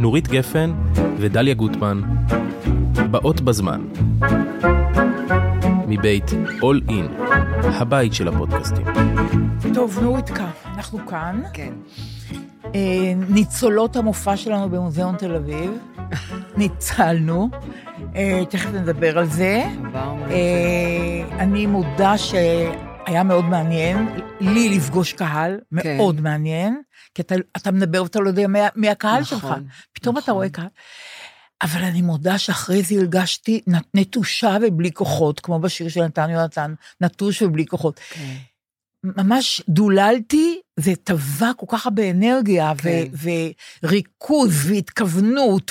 נורית גפן ודליה גוטמן, באות בזמן, מבית אול אין, הבית של הפודקאסטים. טוב, נורית כאן, אנחנו כאן. כן. ניצולות המופע שלנו במוזיאון תל אביב. ניצלנו. תכף נדבר על זה. אני מודה שהיה מאוד מעניין, לי לפגוש קהל, מאוד מעניין, כי אתה מדבר ואתה לא יודע מי הקהל שלך. פתאום אתה רואה קהל. אבל אני מודה שאחרי זה הרגשתי נטושה ובלי כוחות, כמו בשיר של נתן יונתן, נטוש ובלי כוחות. ממש דוללתי, זה טבע כל כך באנרגיה, וריכוז והתכוונות,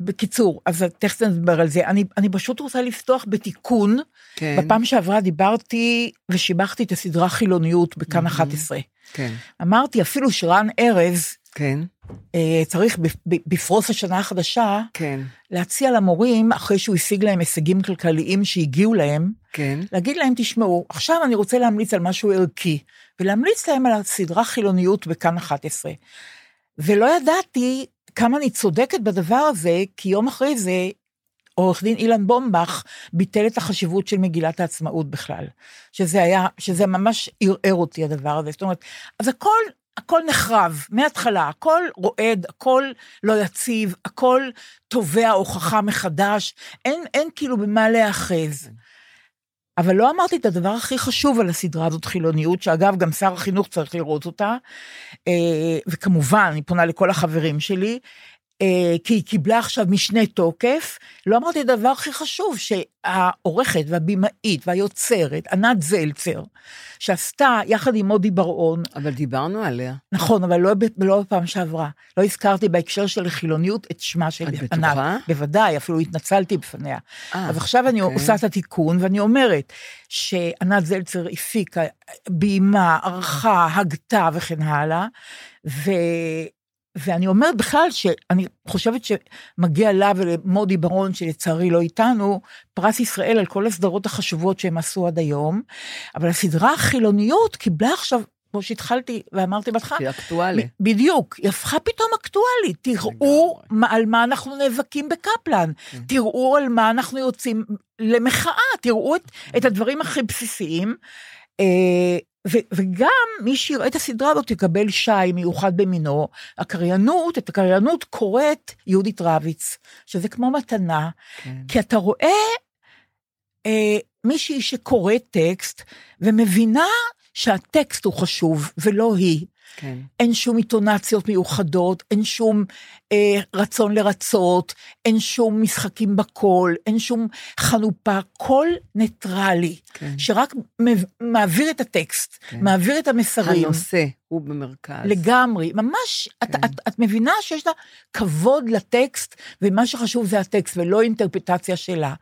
בקיצור, אז תכף נדבר על זה. אני פשוט רוצה לפתוח בתיקון, בפעם שעברה דיברתי ושיבחתי את הסדרה חילוניות בכאן 11. אמרתי, אפילו שרן ערז, צריך בפרוס השנה החדשה, להציע למורים, אחרי שהוא השיג להם הישגים כלכליים שהגיעו להם, להגיד להם, תשמעו, עכשיו אני רוצה להמליץ על משהו ערכי, ולהמליץ להם על הסדרה חילוניות בכאן 11. ולא ידעתי כמה אני צודקת בדבר הזה, כי יום אחרי זה, עורך דין אילן בומבח, ביטל את החשיבות של מגילת העצמאות בכלל, שזה ממש ערער אותי הדבר הזה, זאת אומרת, אז הכל נחרב, מההתחלה, הכל רועד, הכל לא יציב, הכל תובע הוכחה מחדש, אין כאילו במה להאחז. אבל לא אמרתי את הדבר הכי חשוב על הסדרה הזאת חילוניות, שאגב גם שר החינוך צריך לראות אותה, וכמובן אני פונה לכל החברים שלי, כי היא קיבלה עכשיו משנה תוקף, לא אמרתי את הדבר הכי חשוב, שהעורכת והבימאית והיוצרת, ענת זלצר, שעשתה יחד עם מודי ברון. אבל דיברנו עליה. נכון, אבל לא בפעם שעברה. לא הזכרתי בהקשר של החילוניות את שמה של ענת. בוודאי, אפילו התנצלתי בפניה. אז עכשיו אני עושה את התיקון, ואני אומרת שענת זלצר הפיקה, בימה, ערכה, הגתה וכן הלאה, ואני אומרת בכלל שאני חושבת שמגיע לה ולמודי ברון, שלצערי לא איתנו, פרס ישראל על כל הסדרות החשובות שהם עשו עד היום, אבל הסדרה החילוניות קיבלה עכשיו, כמו שהתחלתי ואמרתי בתך, היא אקטואלית. בדיוק, היא הפכה פתאום אקטואלית, תראו על מה אנחנו נאבקים בקפלן, תראו על מה אנחנו יוצאים למחאה, תראו את הדברים הכי בסיסיים, וגם מי שיראה את הסדרה הזאת יקבל שי מיוחד במינו, את הקריינות קוראת יהודית רביץ, שזה כמו מתנה, כי אתה רואה מישהי שקורא טקסט, ומבינה שהטקסט הוא חשוב, ולא היא. אין שום איטונציות מיוחדות, אין שום רצון לרצות, אין שום משחקים בקול, אין שום חנופה, קול ניטרלי, שרק מעביר את הטקסט, מעביר את המסרים. הנושא הוא במרכז. לגמרי, ממש, את מבינה שיש לה כבוד לטקסט, ומה שחשוב זה הטקסט, ולא אינטרפרטציה שלה.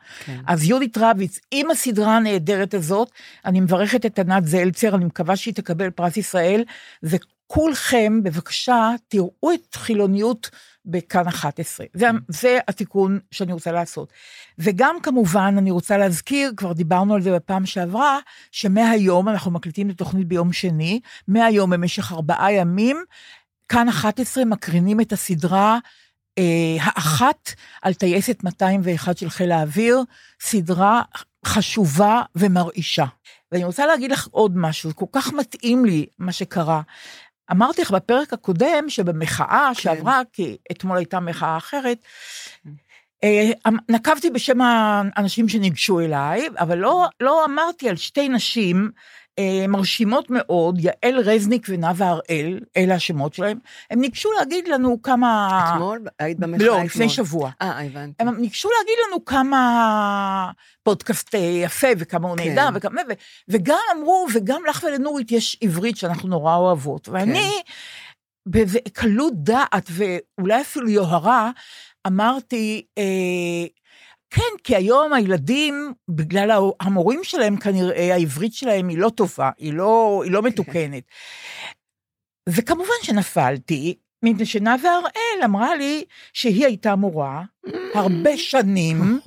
אז יהודית רביץ, עם הסדרה הנהדרת הזאת, אני מברכת את ענת זלצר, אני מקווה שהיא תקבל פרס ישראל, כולכם, בבקשה, תראו את חילוניות בכאן 11. זה התיקון שאני רוצה לעשות. וגם כמובן, אני רוצה להזכיר, כבר דיברנו על זה בפעם שעברה, שמהיום, אנחנו מקליטים את התוכנית ביום שני, מהיום במשך 4 ימים, כאן 11 מקרינים את הסדרה האחת על טייסת 201 של חיל האוויר, סדרה חשובה ומרעישה. ואני רוצה להגיד לך עוד משהו, כל כך מתאים לי מה שקרה. אמרתי לך בפרק הקודם, שבמחאה שעברה, כי אתמול הייתה מחאה אחרת, נקבתי בשם האנשים שניגשו אליי, אבל לא אמרתי על 2 נשים, מרשימות מאוד, יעל רזניק ונאווה הראל, אלה השמות שלהם, הם ניגשו להגיד לנו כמה... אתמול? היית במחאה אתמול? לא, לפני שבוע. הבנתי. הם ניגשו להגיד לנו כמה פודקאסט יפה, וכמה הוא נהדר, וגם אמרו, וגם לך ולנורית יש עברית שאנחנו נורא אוהבות, ואני, בקלות דעת, ואולי אפילו יוהרה, אמרתי... כן, כי היום הילדים, בגלל המורים שלהם כנראה, העברית שלהם היא לא טובה, היא לא מתוקנת. וכמובן שנפלתי, מפני שנאווה הראל אמרה לי שהיא הייתה מורה, הרבה שנים,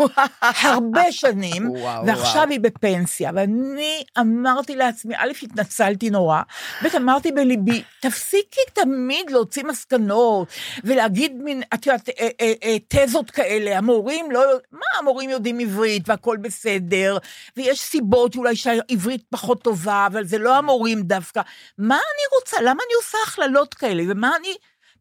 ועכשיו היא בפנסיה, ואני אמרתי לעצמי, א', התנצלתי נורא, ואמרתי בליבי, תפסיקי תמיד להוציא מסקנות, ולהגיד מין, את יודעת, תזות כאלה, המורים לא, מה המורים יודעים עברית, והכל בסדר, ויש סיבות אולי שהעברית פחות טובה, אבל זה לא המורים דווקא, מה אני רוצה, למה אני עושה הכללות כאלה, ומה אני,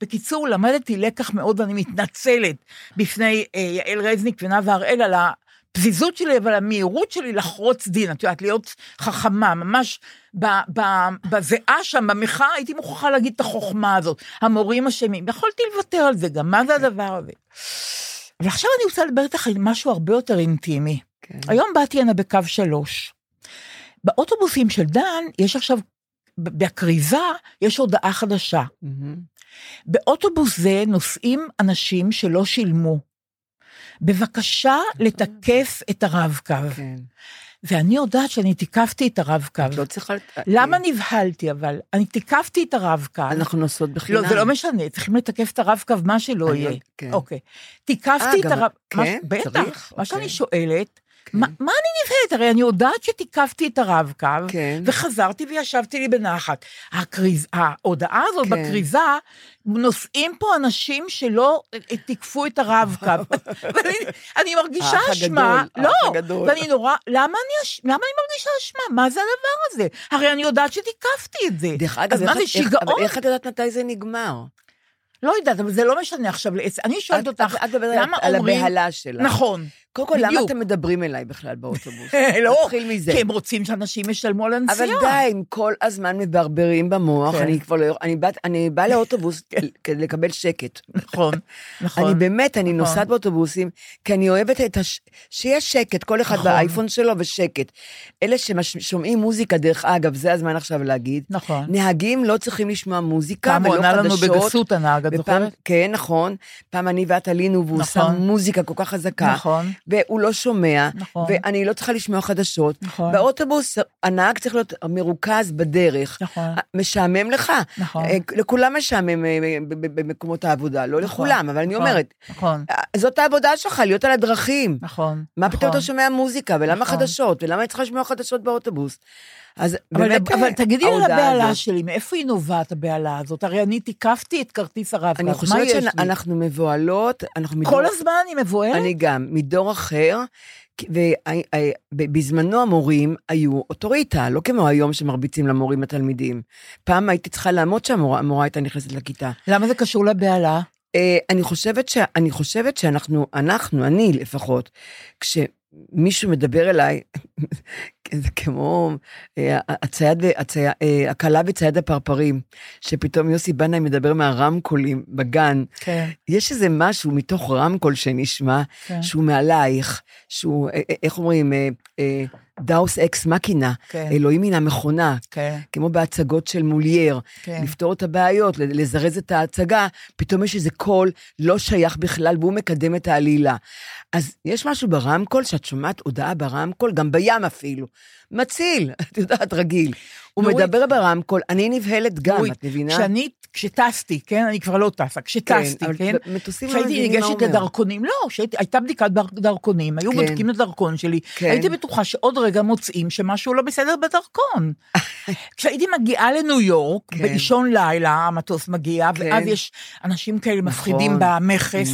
בקיצור, למדתי לקח מאוד, ואני מתנצלת בפני יעל רזניק ונאווה הראל על הפזיזות שלי, אבל המהירות שלי לחרוץ דין, את יודעת, להיות חכמה, ממש בזיעה שם, במחאה, הייתי מוכרחה להגיד את החוכמה הזאת, המורים השמים, יכולתי לוותר על זה גם, מה זה הדבר הזה? אבל עכשיו אני רוצה לדבר איתך על משהו הרבה יותר אינטימי. היום באתי הנה בקו 3. באוטובוסים של דן, יש עכשיו, בקריזה, יש הודעה חדשה. באוטובוס זה נוסעים אנשים שלא שילמו. בבקשה לתקף את הרב-קו. ואני יודעת שאני תיקפתי את הרב-קו. למה נבהלתי אבל? אני תיקפתי את הרב-קו. אנחנו נוסעות בחינם. לא, זה לא משנה, צריכים לתקף את הרב-קו, מה שלא יהיה. אוקיי. תיקפתי את הרב-קו. בטח, מה שאני שואלת, מה אני נבהלת? הרי אני יודעת שתיקפתי את הרב-קו, וחזרתי וישבתי לי בנחת. ההודעה הזאת בקריזה, נוסעים פה אנשים שלא תיקפו את הרב-קו. אני מרגישה אשמה, לא, ואני נורא, למה אני מרגישה אשמה? מה זה הדבר הזה? הרי אני יודעת שתיקפתי את זה. אז מה זה שיגעון? אבל איך את יודעת מתי זה נגמר? לא יודעת, אבל זה לא משנה עכשיו. אני שואלת אותך, למה אומרים... על הבהלה שלה. נכון. קודם כל, למה אתם מדברים אליי בכלל באוטובוס? לא, כי הם רוצים שאנשים ישלמו על הנסיעה. אבל די, אם כל הזמן מברברים במוח, אני באה לאוטובוס כדי לקבל שקט. נכון, נכון. אני באמת, אני נוסעת באוטובוסים, כי אני אוהבת שיש שקט, כל אחד באייפון שלו ושקט. אלה ששומעים מוזיקה, דרך אגב, זה הזמן עכשיו להגיד. נכון. נהגים לא צריכים לשמוע מוזיקה, ולא חדשות. פעם עונה לנו בגסות הנהג, את זוכרת? כן, נכון. פעם אני ואת עלינו, והוא שם מוזיקה כל כך חזקה. נכון. והוא לא שומע, נכון. ואני לא צריכה לשמוע חדשות. נכון. באוטובוס, הנהג צריך להיות מרוכז בדרך. נכון. משעמם לך. נכון. לכולם משעמם במקומות העבודה, לא נכון. לכולם, אבל אני נכון. אומרת, נכון. זאת העבודה שלך, להיות על הדרכים. נכון. מה פתאום אתה שומע מוזיקה, ולמה נכון. חדשות, ולמה אני צריכה לשמוע חדשות באוטובוס? אז אבל תגידי על הבעלה שלי, מאיפה היא נובעת הבעלה הזאת? הרי אני תיקפתי את כרטיס הרב-קו. אני חושבת שאנחנו מבועלות. כל הזמן אני מבועלת? אני גם, מדור אחר, ובזמנו המורים היו אוטוריטה, לא כמו היום שמרביצים למורים התלמידים. פעם הייתי צריכה לעמוד שהמורה הייתה נכנסת לכיתה. למה זה קשור לבעלה? אני חושבת שאנחנו, אני לפחות, כשמישהו מדבר אליי, זה כמו הקלה בצייד הפרפרים, שפתאום יוסי בנאי מדבר מהרמקולים בגן, יש איזה משהו מתוך רמקול שנשמע, שהוא מעלייך, שהוא, איך אומרים, דאוס אקס מקינה, אלוהים מן המכונה, כמו בהצגות של מולייר, לפתור את הבעיות, לזרז את ההצגה, פתאום יש איזה קול לא שייך בכלל, והוא מקדם את העלילה. אז יש משהו ברמקול, שאת שומעת הודעה ברמקול, גם בים אפילו, מציל, את יודעת, רגיל. הוא מדבר ברמקול, אני נבהלת גם, את מבינה? כשטסתי, כן? אני כבר לא טסה, כשטסתי, כן? כשהייתי ניגשת לדרכונים, לא, הייתה בדיקת דרכונים, היו בודקים לדרכון שלי, הייתי בטוחה שעוד רגע מוצאים שמשהו לא בסדר בדרכון. כשהייתי מגיעה לניו יורק, באישון לילה, המטוס מגיע, ואז יש אנשים כאלה מפחידים במחס,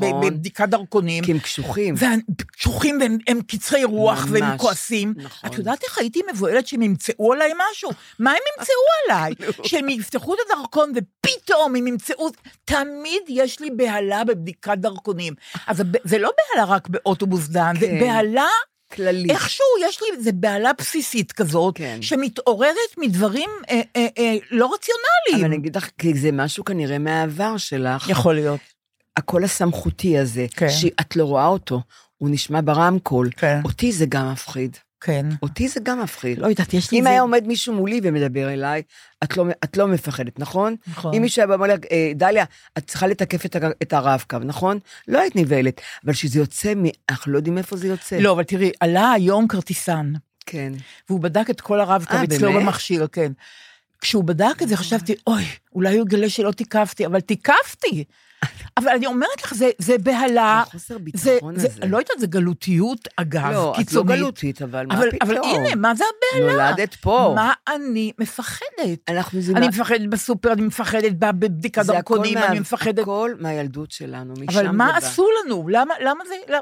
בבדיקת דרכונים. כי הם קשוחים. קשוחים, והם קצרי רוח, והם כועסים. את יודעת איך הייתי מבועלת שהם ימצאו עליי משהו? מה הם ימצאו עליי? שהם יפתחו את הדרכון, ופתאום הם ימצאו, תמיד יש לי בהלה בבדיקת דרכונים. אז זה לא בהלה רק באוטובוס דן, זה בהלה כללית. איכשהו יש לי, זה בעלה בסיסית כזאת, כן. שמתעוררת מדברים לא רציונליים. אבל אני אגיד לך, כי זה משהו כנראה מהעבר שלך. יכול להיות. הכל הסמכותי הזה, כן. שאת לא רואה אותו, הוא נשמע ברמקול. כן. אותי זה גם מפחיד. כן. אותי זה גם מפחיד. לא יודעת, יש לי אם זה... היה עומד מישהו מולי ומדבר אליי, את לא מפחדת, נכון? נכון. אם מישהו היה אומר, דליה, את צריכה לתקף את הרב-קו, נכון? לא היית נבלת, אבל שזה יוצא, אנחנו לא יודעים איפה זה יוצא. לא, אבל תראי, עלה היום כרטיסן. כן. והוא בדק את כל הרב-קו אצלו במכשיר, כן. כשהוא בדק את זה, חשבתי, אוי, אולי הוא גלה שלא תיקפתי, אבל תיקפתי. אבל אני אומרת לך, זה בהלה, החוסר ביטחון הזה. לא יודעת, זה גלותיות, אגב, קיצונית. לא, את לא גלותית, אבל מה פתאום? אבל הנה, מה זה הבהלה? נולדת פה. מה אני מפחדת? אני מפחדת בסופר, אני מפחדת בבדיקת דרכונים, אני מפחדת... הכל מהילדות שלנו, משם זה בא. אבל מה עשו לנו? למה זה...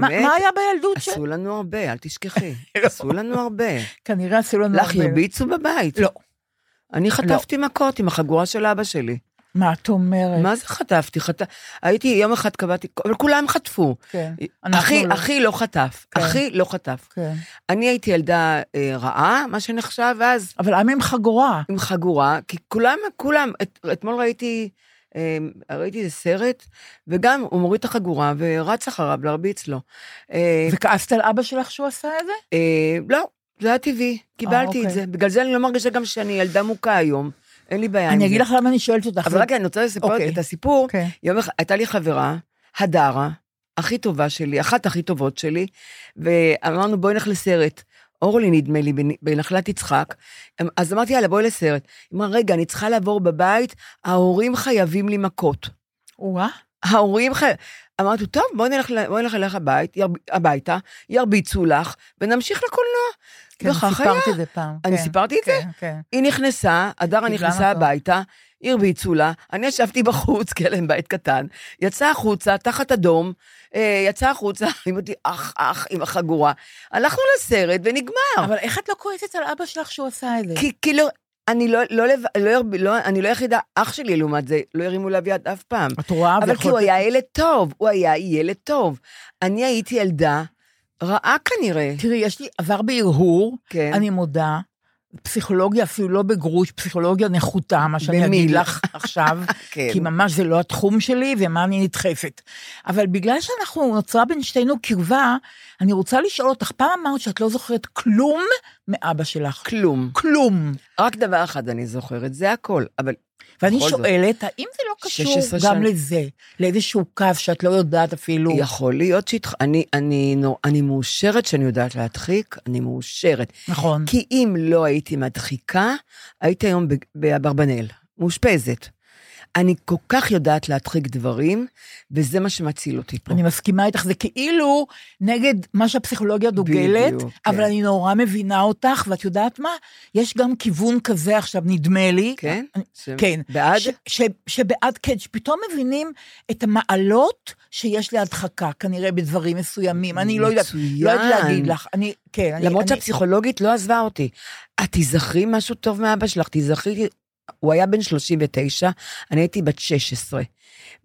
מה היה בילדות שלנו? עשו לנו הרבה, אל תשכחי. עשו לנו הרבה. כנראה עשו לנו הרבה. לך ירביצו בבית. לא. אני חטפתי מכות עם החגורה של אבא שלי. מה את אומרת? מה זה חטפתי? הייתי יום אחד קבעתי, אבל כולם חטפו. אחי לא חטף. אחי לא חטף. אני הייתי ילדה רעה, מה שנחשב אז. אבל עם חגורה. עם חגורה, כי כולם, אתמול ראיתי איזה סרט, וגם הוא מוריד את החגורה, ורץ אחריו להרביץ לו. וכעסת על אבא שלך שהוא עשה את זה? לא. זה היה טבעי, קיבלתי את זה, בגלל זה אני לא מרגישה גם שאני ילדה מוקה היום, אין לי בעיה. אני אגיד לך למה אני שואלת אותך. אבל רק אני רוצה לספר את הסיפור, יום אחד, הייתה לי חברה, הדרה, הכי טובה שלי, אחת הכי טובות שלי, ואמרנו בואי נלך לסרט, אורלי נדמה לי, בנחלת יצחק, אז אמרתי יאללה בואי לסרט, אמרה רגע אני צריכה לעבור בבית, ההורים חייבים לי מכות. וואה. ההורים חייבים, אמרתי, טוב, בואי נלך אליך הביתה, ירביצו לך, ונמשיך לקולנוע. כן, סיפרתי את זה פעם. אני סיפרתי את זה? כן. היא נכנסה, הדרה נכנסה הביתה, ירביצו לה, אני ישבתי בחוץ, כי היה להם בית קטן, יצאה החוצה, תחת אדום, עם אותי אח, עם החגורה, הלכנו לסרט ונגמר. אבל איך את לא כועסת על אבא שלך שהוא עשה את זה? כי לא... אני לא יחידה, אח שלי לעומת זה, לא הרימו להביא יד אף פעם. אבל כי הוא היה ילד טוב, אני הייתי ילדה רעה כנראה. תראי, יש לי עבר בהרהור, אני מודה, פסיכולוגיה אפילו לא בגרוש, פסיכולוגיה נחותה, מה שאני אגיד לך עכשיו, כי ממש זה לא התחום שלי, ומה אני נדחפת. אבל בגלל שאנחנו נוצרה בין שתינו קרבה, אני רוצה לשאול אותך, פעם אמרת שאת לא זוכרת כלום מאבא שלך. כלום. כלום. רק דבר אחד אני זוכרת, זה הכל, אבל... ואני שואלת, האם זה לא קשור גם לזה, לאיזשהו קו שאת לא יודעת אפילו? יכול להיות אני מאושרת שאני יודעת להדחיק, אני מאושרת. נכון. כי אם לא הייתי מדחיקה, הייתי היום באברבנל, מאושפזת. אני כל כך יודעת להדחיק דברים, וזה מה שמציל אותי פה. אני מסכימה איתך, זה כאילו נגד מה שהפסיכולוגיה דוגלת, אבל אני נורא מבינה אותך, ואת יודעת מה? יש גם כיוון כזה עכשיו, נדמה לי. כן? כן. בעד? שבעד, כן, שפתאום מבינים את המעלות שיש להדחקה, כנראה בדברים מסוימים. אני לא יודעת להגיד לך. למרות שהפסיכולוגית לא עזבה אותי. את תזכרי משהו טוב מאבא שלך, תזכרי... הוא היה בן 39, אני הייתי בת 16,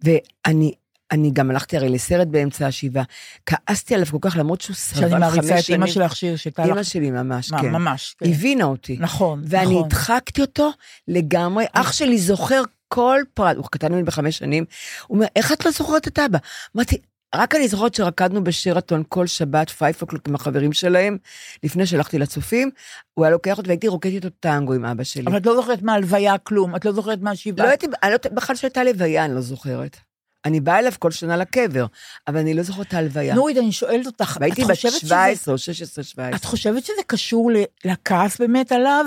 ואני גם הלכתי הרי לסרט באמצע השבעה, כעסתי עליו כל כך, למרות שהוא סבל 5 שנים. שאני מעריצה את אמא שלך שיר, אמא שלי ממש, כן. ממש, כן. הבינה אותי. נכון, ואני נכון. ואני הדחקתי אותו לגמרי, אח שלי זוכר כל פרט, הוא קטן ממני ב5 שנים, הוא אומר, איך את לא זוכרת את אבא? אמרתי, רק אני זוכרת שרקדנו בשירתון כל שבת, 5 o'clock עם החברים שלהם, לפני שהלכתי לצופים, הוא היה לוקח אותי, והייתי רוקטת אותו טנגו עם אבא שלי. אבל את לא זוכרת מהלוויה כלום, את לא זוכרת מהשבעה. לא הייתי, בכלל שהייתה לוויה, אני לא זוכרת. אני באה אליו כל שנה לקבר, אבל אני לא זוכרת את ההלוויה. נורית, אני שואלת אותך, והייתי בת 17 או 16-17. את חושבת שזה קשור לכעס באמת עליו,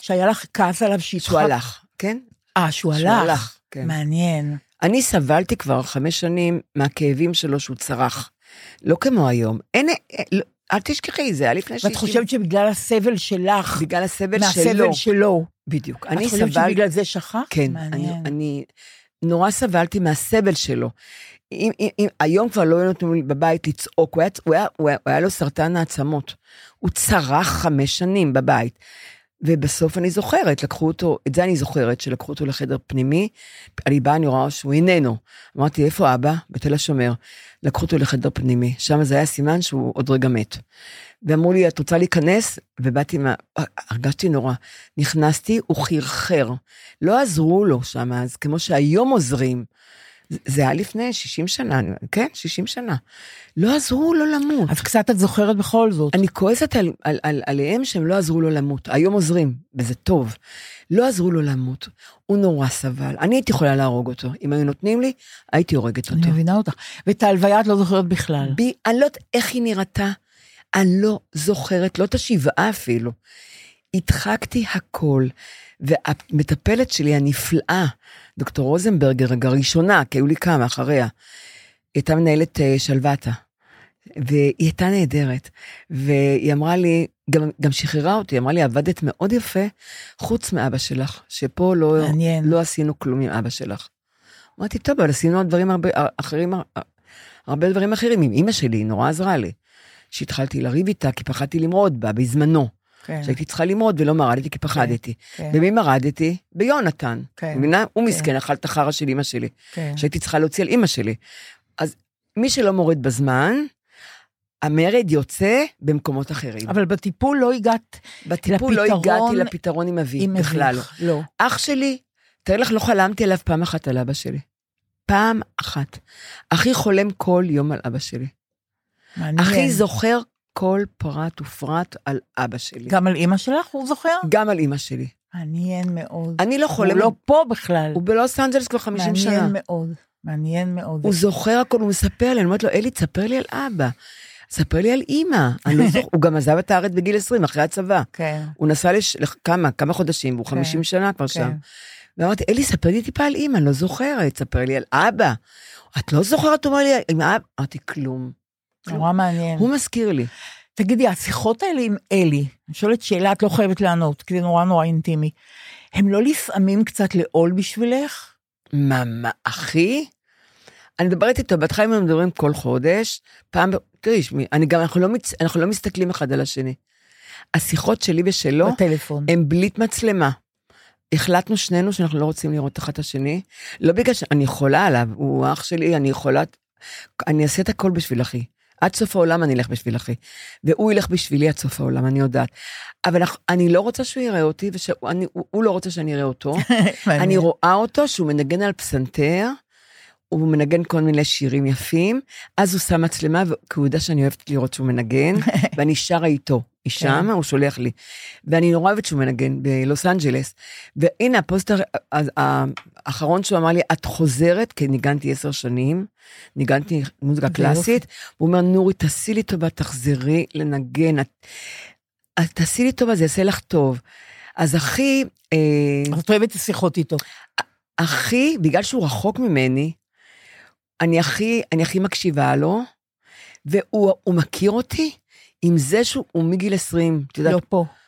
שהיה לך כעס עליו שהוא הלך, כן? שהוא הלך, מעניין. אני סבלתי כבר 5 שנים מהכאבים שלו שהוא צרח. לא כמו היום. אל תשכחי, זה היה לפני 60. ואת חושבת שבגלל הסבל שלך, בגלל הסבל שלו, בדיוק. את חושבת שבגלל זה שכח? כן, אני נורא סבלתי מהסבל שלו. היום כבר לא נתנו לי בבית לצעוק, הוא היה לו סרטן העצמות. הוא צרח 5 שנים בבית. ובסוף אני זוכרת, לקחו אותו, את זה אני זוכרת, שלקחו אותו לחדר פנימי, אני באה, אני רואה שהוא איננו, אמרתי, איפה אבא? בתל השומר, לקחו אותו לחדר פנימי, שם זה היה סימן שהוא עוד רגע מת, ואמרו לי, את רוצה להיכנס? ובאתי, הרגשתי נורא, נכנסתי, הוא חרחר, לא עזרו לו שם, אז כמו שהיום עוזרים, זה היה לפני 60 שנה, כן? 60 שנה. לא עזרו לו למות. אז קצת את זוכרת בכל זאת. אני כועסת עליהם שהם לא עזרו לו למות. היום עוזרים, וזה טוב. לא עזרו לו למות. הוא נורא סבל. אני הייתי יכולה להרוג אותו. אם היו נותנים לי, הייתי הורגת אותו. אני מבינה אותך. ואת ההלוויה את לא זוכרת בכלל. אני לא יודעת איך היא נראתה. אני לא זוכרת, לא את השבעה אפילו. הדחקתי הכל, והמטפלת שלי הנפלאה, דוקטור רוזנברגר הראשונה, כי היו לי כמה אחריה, הייתה מנהלת שלוותה, והיא הייתה נהדרת, והיא אמרה לי, גם שחררה אותי, אמרה לי, עבדת מאוד יפה, חוץ מאבא שלך, שפה לא עשינו כלום עם אבא שלך. אמרתי, טוב, אבל עשינו דברים הרבה דברים אחרים, עם אמא שלי, היא נורא עזרה לי, שהתחלתי לריב איתה, כי פחדתי למרוד בה, בזמנו, שהייתי צריכה למרוד ולא מרדתי כי פחדתי. במי מרדתי? ביונתן. הוא מסכן, אכל את החרה של אמא שלי, שהייתי צריכה להוציא על אמא שלי. אז מי שלא מורד בזמן, המרד יוצא במקומות אחרים. אבל בטיפול לא הגעת לפתרון. לא הגעתי לפתרון עם אבי, בכלל לא. אח שלי, תראה לך, לא חלמתי עליו פעם אחת על אבא שלי. פעם אחת. אחי חולם כל יום על אבא שלי. אחי זוכר כל פרט ופרט על אבא שלי. גם על אמא שלך, הוא זוכר? גם על אמא שלי. מעניין מאוד. אני לא חולם. הוא לא פה בכלל. הוא בלוס אנג'לס כבר 50 שנה. מעניין מאוד. מעניין מאוד. הוא זוכר הכל, הוא מספר לי, אני אומרת לו, אלי, תספר לי על אבא. ספר לי על אמא. הוא גם עזב את הארץ בגיל 20, אחרי הצבא. הוא נסע כמה חודשים, והוא 50 שנה כבר שם. ואמרתי, אלי, ספר לי טיפה על אמא, אני לא זוכרת, ספר לי על אבא. את לא זוכרת, אומר לי, אמרתי, כלום. נורא מעניין. הוא מזכיר לי. תגידי, השיחות האלה עם אלי, אני שואלת שאלה, את לא חייבת לענות, כי זה נורא נורא אינטימי, הם לא לפעמים קצת לעול בשבילך? מה, אחי? אני מדברת איתו, בהתחלה אם הם מדברים כל חודש, פעם, תראי, אנחנו לא מסתכלים אחד על השני. השיחות שלי ושלו, בטלפון. הם בלית מצלמה. החלטנו שנינו שאנחנו לא רוצים לראות אחד השני, לא בגלל שאני יכולה עליו, הוא האח שלי, אני יכולה, אני אעשה את הכל בשביל אחי. עד סוף העולם אני אלך בשביל אחי, והוא ילך בשבילי עד סוף העולם, אני יודעת. אבל אני לא רוצה שהוא יראה אותי, והוא לא רוצה שאני אראה אותו. אני רואה אותו שהוא מנגן על פסנתר, הוא מנגן כל מיני שירים יפים, אז הוא שם מצלמה, כי הוא יודע שאני אוהבת לראות שהוא מנגן, ואני שרה איתו, היא שם, הוא שולח לי. ואני נורא אוהבת שהוא מנגן בלוס אנג'לס, והנה הפוסטר האחרון שהוא אמר לי, את חוזרת, כי ניגנתי 10 שנים, ניגנתי מוזיקה קלאסית, הוא אומר, נורי, תעשי לי טובה, תחזרי לנגן, תעשי לי טובה, זה יעשה לך טוב. אז אחי... את אוהבת לשיחות איתו. אחי, בגלל שהוא רחוק ממני, אני הכי מקשיבה לו, והוא מכיר אותי, עם זה שהוא מגיל 20, תדעת,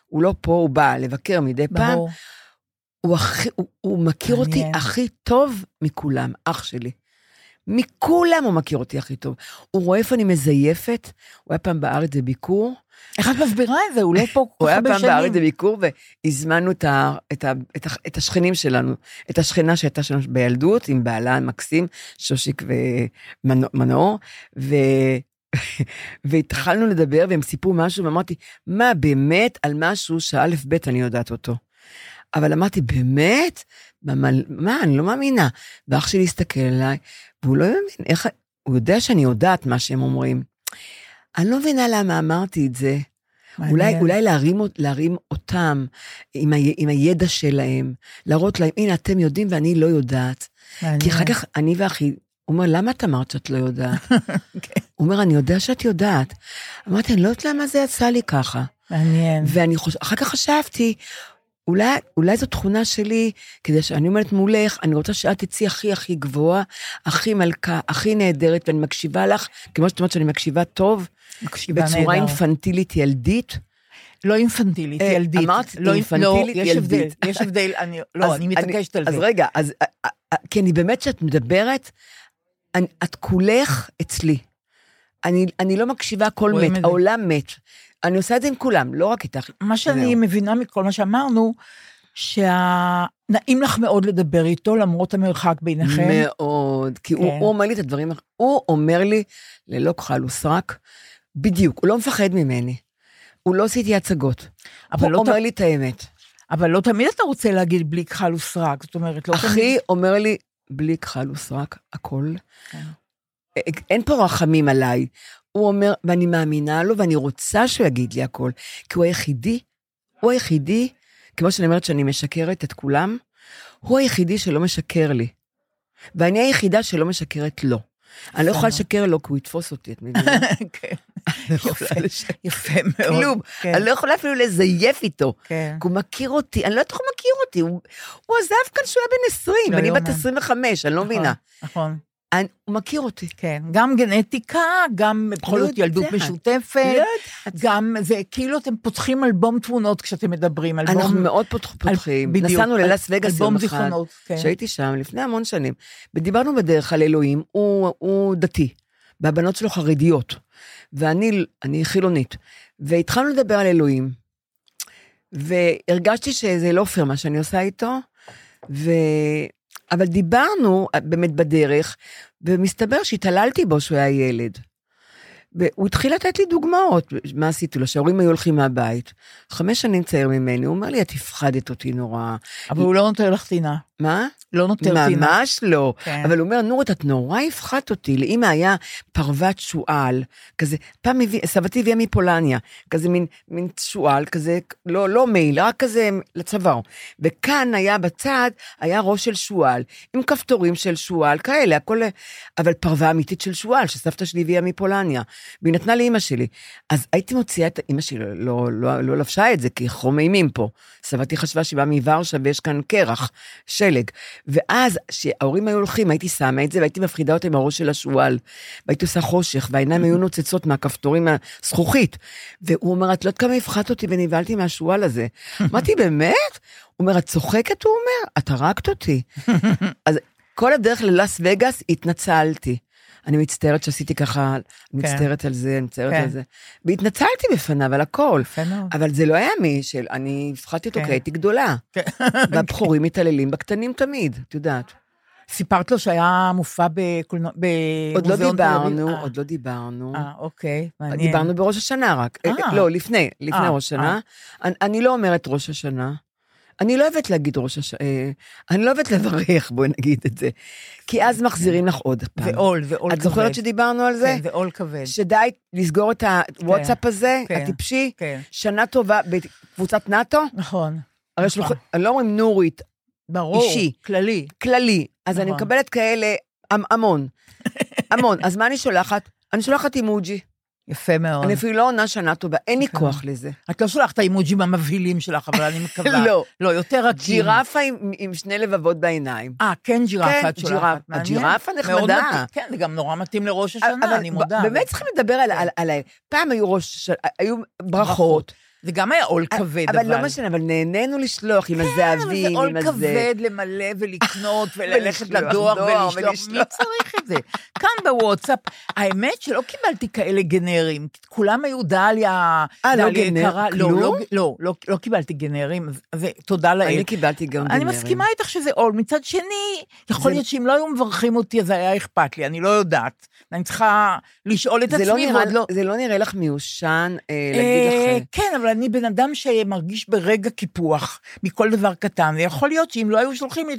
הוא לא פה, הוא בא לבקר מדי פעם, הוא מכיר אותי הכי טוב מכולם, אח שלי. מכולם הוא מכיר אותי הכי טוב. הוא רואה איפה אני מזייפת, הוא היה פעם בארץ בביקור. איך את מסבירה את זה? הוא לא פה. הוא היה פעם בארץ בביקור, והזמנו את השכנים שלנו, את השכנה שהייתה שלנו בילדות, עם בעלה מקסים, שושיק ומנור, והתחלנו לדבר, והם סיפרו משהו, ואמרתי, מה באמת על משהו שא' ב' אני יודעת אותו. אבל אמרתי, באמת? מה, אני לא מאמינה. ואח שלי הסתכל עליי, והוא לא מאמין, איך, הוא יודע שאני יודעת מה שהם אומרים. אני לא מבינה למה אמרתי את זה. אולי להרים אותם עם הידע שלהם, להראות להם, הנה, אתם יודעים ואני לא יודעת. כי אחר כך אני ואחי, הוא אומר, למה את אמרת שאת לא יודעת? הוא אומר, אני יודע שאת יודעת. אמרתי, אני לא יודעת למה זה יצא לי ככה. מעניין. ואחר כך חשבתי, אולי זו תכונה שלי, כדי שאני אומרת מולך, אני רוצה שאת תצאי הכי הכי גבוהה, הכי מלכה, הכי נהדרת, ואני מקשיבה לך, כמו שאת אומרת שאני מקשיבה טוב, בצורה אינפנטילית ילדית, לא אינפנטילית, ילדית. אמרת אינפנטילית, ילדית. יש הבדל, אני מתעקשת על זה. אז רגע, כי אני באמת שאת מדברת, את כולך אצלי. אני לא מקשיבה, הכל מת, העולם מת. אני עושה את זה עם כולם, לא רק איתך. מה שאני מבינה מכל מה שאמרנו, שנעים לך מאוד לדבר איתו, למרות המרחק ביניכם. מאוד, כי הוא אומר לי את הדברים, הוא אומר לי, ללא כחל וסרק, בדיוק, הוא לא מפחד ממני, הוא לא עשיתי הצגות, הוא אומר לי את האמת. אבל לא תמיד אתה רוצה להגיד בלי כחל וסרק, זאת אומרת, לא תמיד. אחי אומר לי, בלי כחל וסרק, הכל. אין פה רחמים עליי, הוא אומר, ואני מאמינה לו, ואני רוצה שהוא יגיד לי הכל, כי הוא היחידי, כמו שאני אומרת שאני משקרת את כולם, הוא היחידי שלא משקר לי, ואני היחידה שלא משקרת לו. אני לא יכולה לשקר לו, כי הוא יתפוס אותי, את מבינה? כן. יפה מאוד. כלום. אני לא יכולה אפילו לזייף איתו. כן. כי הוא מכיר אותי, אני לא יודעת איך הוא מכיר אותי, הוא עזב כאן שהוא היה בן 20, אני בת 25, אני לא מבינה. נכון. הוא מכיר אותי. כן, גם גנטיקה, גם בחילות ילדות משותפת, גם זה, כאילו אתם פותחים אלבום תמונות כשאתם מדברים. אנחנו מאוד פותחים. נסענו ללאס וגאס יום אחד, שהייתי שם לפני המון שנים, ודיברנו בדרך על אלוהים, הוא דתי, והבנות שלו חרדיות, ואני חילונית, והתחלנו לדבר על אלוהים, והרגשתי שזה לא פייר מה שאני עושה איתו, אבל דיברנו באמת בדרך, ומסתבר שהתעללתי בו שהוא היה ילד. והוא התחיל לתת לי דוגמאות, מה עשיתי לו, שההורים היו הולכים מהבית, 5 שנים צעיר ממני, הוא אומר לי, את הפחדת אותי נורא. אבל הוא לא נותר לך טינה. מה? לא נותר טינה. ממש לא. כן. אבל הוא אומר, נורית, את נורא הפחדת אותי, לאמא היה פרוות שואל, כזה, פעם סבתי הביאה מפולניה, כזה מין שואל, כזה, לא מילה, כזה לצוואר. וכאן היה בצד, היה ראש של שואל, עם כפתורים של שואל, כאלה, הכל, אבל פרווה אמיתית של שואל, שסבתא שלי הביאה מפולניה. והיא נתנה לאמא שלי, אז הייתי מוציאה את אמא שלי, לא לבשה את זה, כי חוממים פה, סבתי חשבה שבא מוורשה ויש כאן קרח, שלג, ואז כשההורים היו הולכים, הייתי שמה את זה, והייתי מפחידה אותם הראש של השואל, והייתי עושה חושך, והעיניים היו נוצצות מהכפתורים הזכוכית, והוא אומר, את לא יודעת כמה הפחדת אותי, ונבהלתי מהשואל הזה, אמרתי, באמת? הוא אומר, את צוחקת? הוא אומר, את הרגת אותי, אז כל הדרך ללאס וגאס התנצלתי. אני מצטערת שעשיתי ככה, אני מצטערת על זה, אני מצטערת על זה. והתנצלתי בפניו על הכל. אבל זה לא היה מי, אני הפחדתי אותו כי הייתי גדולה. והבחורים מתעללים בקטנים תמיד, את יודעת. סיפרת לו שהיה מופע בקולנוע... עוד לא דיברנו. אוקיי, מעניין. דיברנו בראש השנה רק. לא, לפני ראש השנה. אני לא אומרת ראש השנה. אני לא אוהבת להגיד ראש השנה, אני לא אוהבת לברך, בואי נגיד את זה, כי אז מחזירים לך עוד פעם. ועול כבד. את זוכרת שדיברנו על זה? כן, ועול כבד. שדי לסגור את הוואטסאפ הזה, הטיפשי, שנה טובה בקבוצת נאטו. נכון. הרי לא אומרים נורית, אישי. כללי. כללי. אז אני מקבלת כאלה המון. אז מה אני שולחת? אני שולחת אימוג'י. יפה מאוד. אני אפילו לא עונה שנה טובה, אין לי כוח לזה. את לא שולחת האימוג'ים המבהילים שלך, אבל אני מקווה. לא, יותר רק ג'ירפה עם 2 לבבות בעיניים. כן, ג'ירפה את שולחת. הג'ירפה נחמדה. כן, זה גם נורא מתאים לראש השנה, אני מודה. באמת צריכים לדבר על... פעם היו ברכות. זה גם היה עול כבד, אבל לא משנה, אבל נהנינו לשלוח עם הזהבים, עם הזה. עול כבד למלא ולקנות, וללכת לדואר ולשלוח, מי צריך את זה? כאן בוואטסאפ, האמת שלא קיבלתי כאלה גנרים, כולם היו דליה, לא קיבלתי גנרים, תודה לאל. אני קיבלתי גם גנרים. אני מסכימה איתך שזה עול, מצד שני, יכול להיות שאם לא היו מברכים אותי, אז היה אכפת לי, אני לא יודעת, אני צריכה לשאול את עצמי. זה לא נראה לך מיושן להגיד לך? כן, אבל אני בן אדם שמרגיש ברגע קיפוח, מכל דבר קטן, ויכול להיות שאם לא היו שולחים לי,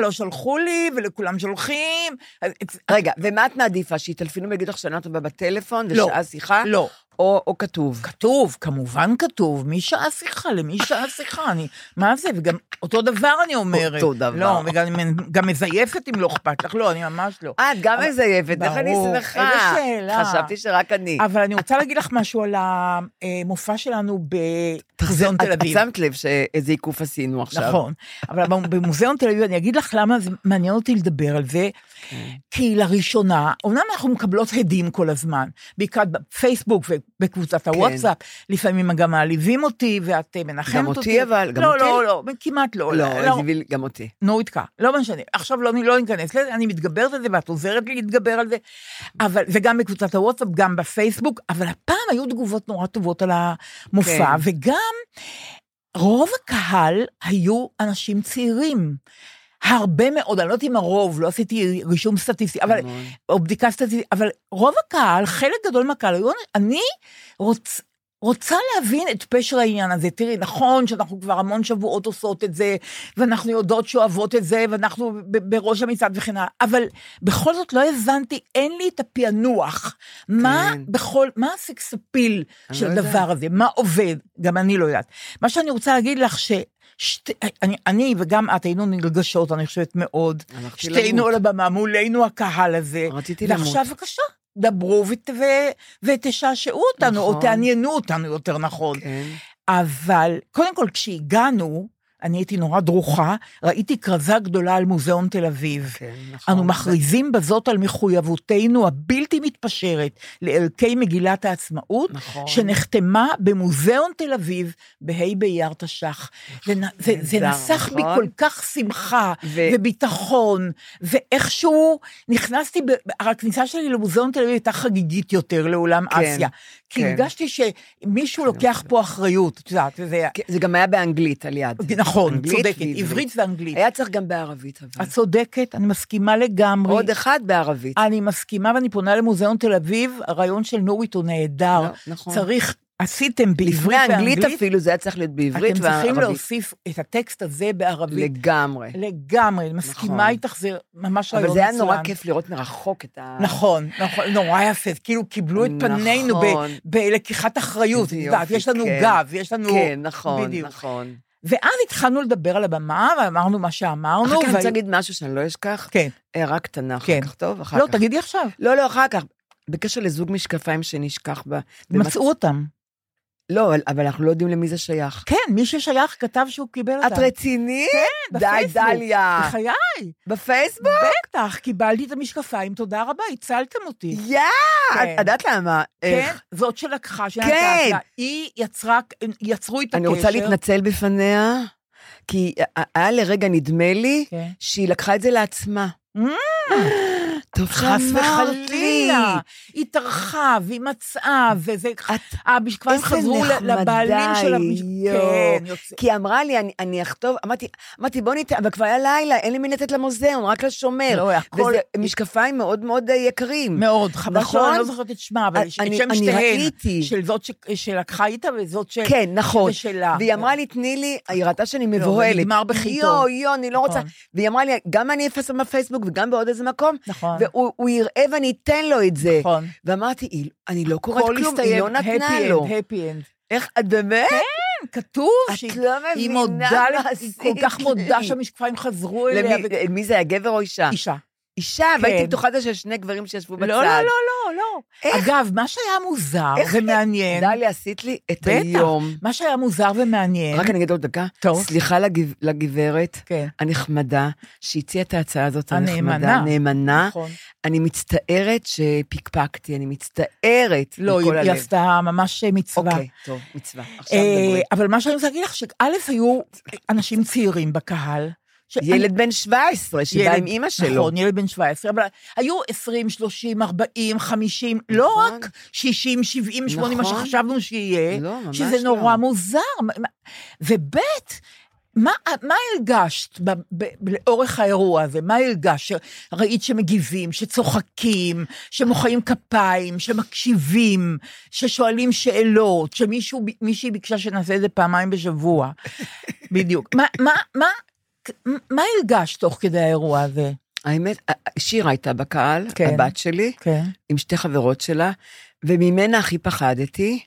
לא שלחו לי, ולכולם שולחים. רגע, ומה את מעדיפה? שהתעלפינו ויגידו לך שנה טובה בטלפון, ושעה שיחה? לא. או כתוב? כתוב, כמובן כתוב, מי שעה שיחה, למי שעה שיחה, מה זה? וגם אותו דבר אני אומרת. אותו דבר. לא, וגם מזייפת אם לא אכפת לך, לא, אני ממש לא. את גם מזייפת, איך אני שמחה. איזה שאלה. חשבתי שרק אני. אבל אני רוצה להגיד לך משהו על המופע שלנו במוזיאון תל אביב. את שמת לב שאיזה עיקוף עשינו עכשיו. נכון, אבל במוזיאון תל אביב, אני אגיד לך למה מעניין אותי לדבר על זה, כי לראשונה, אומנם אנחנו מקבלות הדים כל הזמן, בעיקר בפייסבוק ובקבוצת הוואטסאפ, לפעמים גם מעליבים אותי, ואת מנחמת אותי. לא, כמעט לא. לא, גם אותי. נורתקה, לא משנה. עכשיו לא ניכנס לזה, אני מתגברת על זה, ואת עוזרת לי להתגבר על זה, וגם בקבוצת הוואטסאפ, גם בפייסבוק, אבל הפעם היו תגובות נורא טובות על המופע, וגם רוב הקהל היו אנשים צעירים, הרבה מאוד, אני לא יודעת אם הרוב, לא עשיתי רישום סטטיסטי, או בדיקה סטטיסטית, אבל רוב הקהל, חלק גדול מהקהל, אני רוצה להבין את פשר העניין הזה, תראי, נכון שאנחנו כבר המון שבועות עושות את זה, ואנחנו יודעות שאוהבות את זה, ואנחנו בראש המצעד וכן הלאה, אבל בכל זאת לא הבנתי, אין לי את הפענוח, מה הסקספיל של הדבר הזה, מה עובד, גם אני לא יודעת. מה שאני רוצה להגיד לך, אני וגם את היינו נרגשות, אני חושבת מאוד, שתינו על הבמה, מולנו הקהל הזה, ועכשיו בבקשה, דברו ותשעשעו אותנו, או תעניינו אותנו יותר נכון, אבל קודם כל כשהגענו, אני הייתי נורא דרוכה, ראיתי קרזה גדולה על מוזיאון תל אביב. אנו מכריזים בזאת על מחויבותנו הבלתי מתפשרת לערכי מגילת העצמאות, שנחתמה במוזיאון תל אביב, בהי באייר תש"ח. זה נסח בי כל כך שמחה, וביטחון, ואיכשהו נכנסתי, הכניסה שלי למוזיאון תל אביב הייתה חגיגית יותר לעולם אסיה. כי הרגשתי שמישהו לוקח פה אחריות. זה גם היה באנגלית על יד. נכון, צודקת, עברית ואנגלית. היה צריך גם בערבית. את צודקת, אני מסכימה לגמרי. עוד אחד בערבית. אני מסכימה ואני פונה למוזיאון תל אביב, הרעיון של נורית הוא נהדר. צריך, עשיתם בעברית ואנגלית. לפני אנגלית אפילו זה היה צריך להיות בעברית ואנגלית. אתם צריכים להוסיף את הטקסט הזה בערבית. לגמרי. לגמרי, מסכימה איתך, זה ממש רעיון. אבל זה היה נורא כיף לראות מרחוק את ה... נכון, נורא יפה, כאילו קיבלו את פנינו בלקיחת אחריות. יש לנו גב, יש לנו... כן, נכון, נכון. ואז התחלנו לדבר על הבמה, ואמרנו מה שאמרנו. אחר כך אני רוצה להגיד משהו שאני לא אשכח. כן. הערה קטנה, אחר כך טוב, אחר כך. לא, תגידי עכשיו. לא, לא, אחר כך. בקשר לזוג משקפיים שנשכח בה. מצאו אותם. לא, אבל אנחנו לא יודעים למי זה שייך. כן, מי ששייך כתב שהוא קיבל אותם. את רצינית? כן, בפייסבוק. די, דליה. בחיי. בפייסבוק? בטח, קיבלתי את המשקפיים, תודה רבה, הצלתם אותי. יאה, עדת למה? כן, זאת שלקחה, היא יצרו איתה קשר. אני רוצה להתנצל בפניה, כי היה לרגע נדמה לי, שהיא לקחה את זה לעצמה. טוב, חס וחלילה, היא תרחה, והיא מצאה, וזה, המשקפיים חזרו לבעלים של המשקפיים, כי היא אמרה לי, אני אכתוב, אמרתי, בוא ניתן, אבל כבר היה לילה, אין לי מי לתת למוזיאון, רק לשומר, וזה משקפיים מאוד מאוד יקרים. מאוד, חבל שלא, אני לא זוכרת את שמה, אבל שם שתיהן, של זאת שלקחה איתה, וזאת של... כן, נכון, והיא אמרה לי, תני לי, היא ראתה שאני מבוהלת. נגמר בחיתו. יו, אני לא רוצה, והיא אמרה לי, גם אני אפסם בפייסבוק, וגם בעוד איזה מקום והוא יראה ואני אתן לו את זה. נכון. ואמרתי, אני לא קוראת כלום, היא לא נתנה לו. איך, את באמת? כן, כתוב. את לא מבינה מה עשית. היא כל כך מודה שהמשקפיים חזרו אליה. מי זה, הגבר או אישה? אישה. אישה, והייתי בטוחה זה של שני גברים שישבו בצד. לא, לא, לא, לא. אגב, מה שהיה מוזר ומעניין... דליה, עשית לי את היום. בטח, מה שהיה מוזר ומעניין... רק אני אגיד עוד דקה. סליחה לגברת הנחמדה, שהציעה את ההצעה הזאת הנחמדה. הנאמנה. אני מצטערת שפיקפקתי, אני מצטערת. לא, היא עשתה ממש מצווה. אוקיי, טוב, מצווה. אבל מה שאני רוצה להגיד לך, שא' היו אנשים צעירים בקהל, ילד בן 17, שבא עם אמא שלו. נכון, ילד בן 17, אבל היו 20, 30, 40, 50, לא רק 60, 70, 80, מה שחשבנו שיהיה, שזה נורא מוזר. ובית, מה הרגשת לאורך האירוע הזה? מה הרגשת? ראית שמגיבים, שצוחקים, שמוחאים כפיים, שמקשיבים, ששואלים שאלות, שמישהי ביקשה שנעשה את זה פעמיים בשבוע. בדיוק. מה הרגשת תוך כדי האירוע הזה? האמת, שירה הייתה בקהל, הבת שלי, עם שתי חברות שלה, וממנה הכי פחדתי,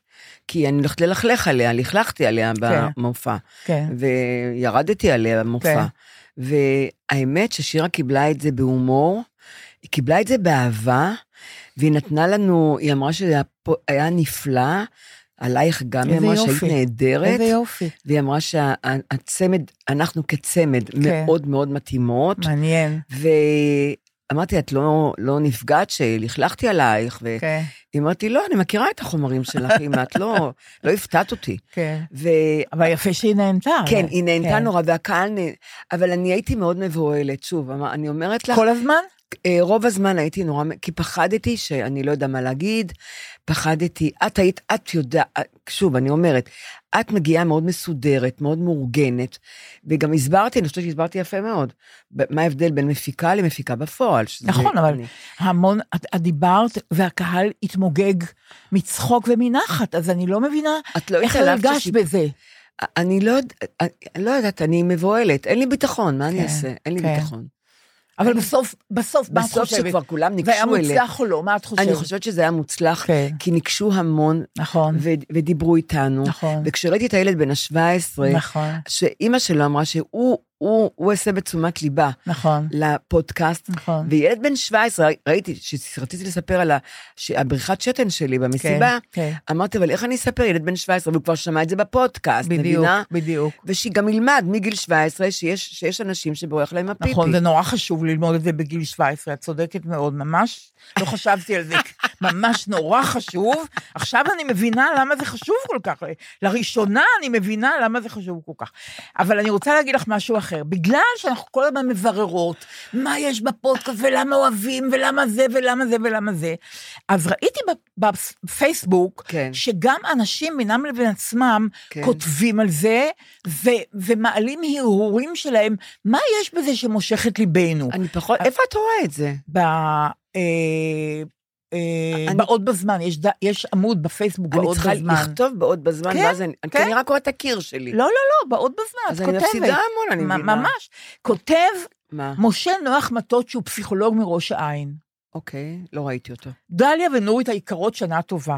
כי אני הולכת ללכלך עליה, לכלכתי עליה במופע, וירדתי עליה במופע, והאמת ששירה קיבלה את זה בהומור, היא קיבלה את זה באהבה, והיא נתנה לנו, היא אמרה שזה היה נפלא, עלייך גם היא אמרה שהיית נהדרת, והיא אמרה שהצמד, אנחנו כצמד מאוד מאוד מתאימות, מעניין, ואמרתי, את לא נפגעת שלכלכתי עלייך, והיא אמרתי, לא, אני מכירה את החומרים שלך, אם את לא הפתעת אותי, אבל יפה שהיא נהנתה, כן, היא נהנתה נורא, והקהל, אבל אני הייתי מאוד מבוהלת, שוב, אני אומרת לך, כל הזמן? רוב הזמן הייתי נורא, כי פחדתי שאני לא יודע מה להגיד, פחדתי, את היית, את יודעת, שוב, אני אומרת, את מגיעה מאוד מסודרת, מאוד מאורגנת, וגם הסברתי, אני חושבת שהסברתי יפה מאוד, מה ההבדל בין מפיקה למפיקה בפועל. נכון, אבל המון, את דיברת, והקהל התמוגג מצחוק ומנחת, אז אני לא מבינה איך להרגש בזה. אני לא יודעת, אני מבוהלת, אין לי ביטחון, מה אני אעשה? אין לי ביטחון. אבל בסוף מה את חושבת? בסוף שכבר כולם ניגשו אלה. והמוצלח או לא, מה את חושבת? אני חושבת שזה היה מוצלח, כי ניגשו המון, ודיברו איתנו. וכשראיתי את הילד בן ה-17, שאימא שלו אמרה שהוא עשה בתשומת ליבה לפודקאסט, וילד בן 17, ראיתי, שרציתי לספר על הבריחת שתן שלי במסיבה, אמרתי, אבל איך אני אספר ילד בן 17, והוא כבר שמע את זה בפודקאסט, מבינה? בדיוק. ושגם ילמד מגיל 17, שיש אנשים שבורח להם הפיפי. נכון, זה נורא חשוב ללמוד את זה בגיל 17, את צודקת מאוד, ממש, לא חשבתי על זה, ממש נורא חשוב, עכשיו אני מבינה למה זה חשוב כל כך, לראשונה אני מבינה למה זה חשוב כל כך, אבל אני רוצה להגיד לך משהו אחר, בגלל שאנחנו כל הזמן מבררות, מה יש בפודקאסט, ולמה אוהבים, ולמה זה, ולמה זה, ולמה זה, אז ראיתי בפייסבוק, כן. שגם אנשים מינם לבין עצמם, כן. כותבים על זה, ומעלים הרהורים שלהם, מה יש בזה שמושכת ליבנו? אני פחות, איפה את רואה את זה? בעוד בזמן, יש עמוד בפייסבוק בעוד בזמן. אני צריכה לכתוב בעוד בזמן, אני רק רואה את הקיר שלי. לא, לא, לא, בעוד בזמן. אז אני מפסידה המון, אני מבינה. ממש. כותב משה נוח מטוט, שהוא פסיכולוג מראש העין. אוקיי, לא ראיתי אותו. דליה ונורית היקרות, שנה טובה.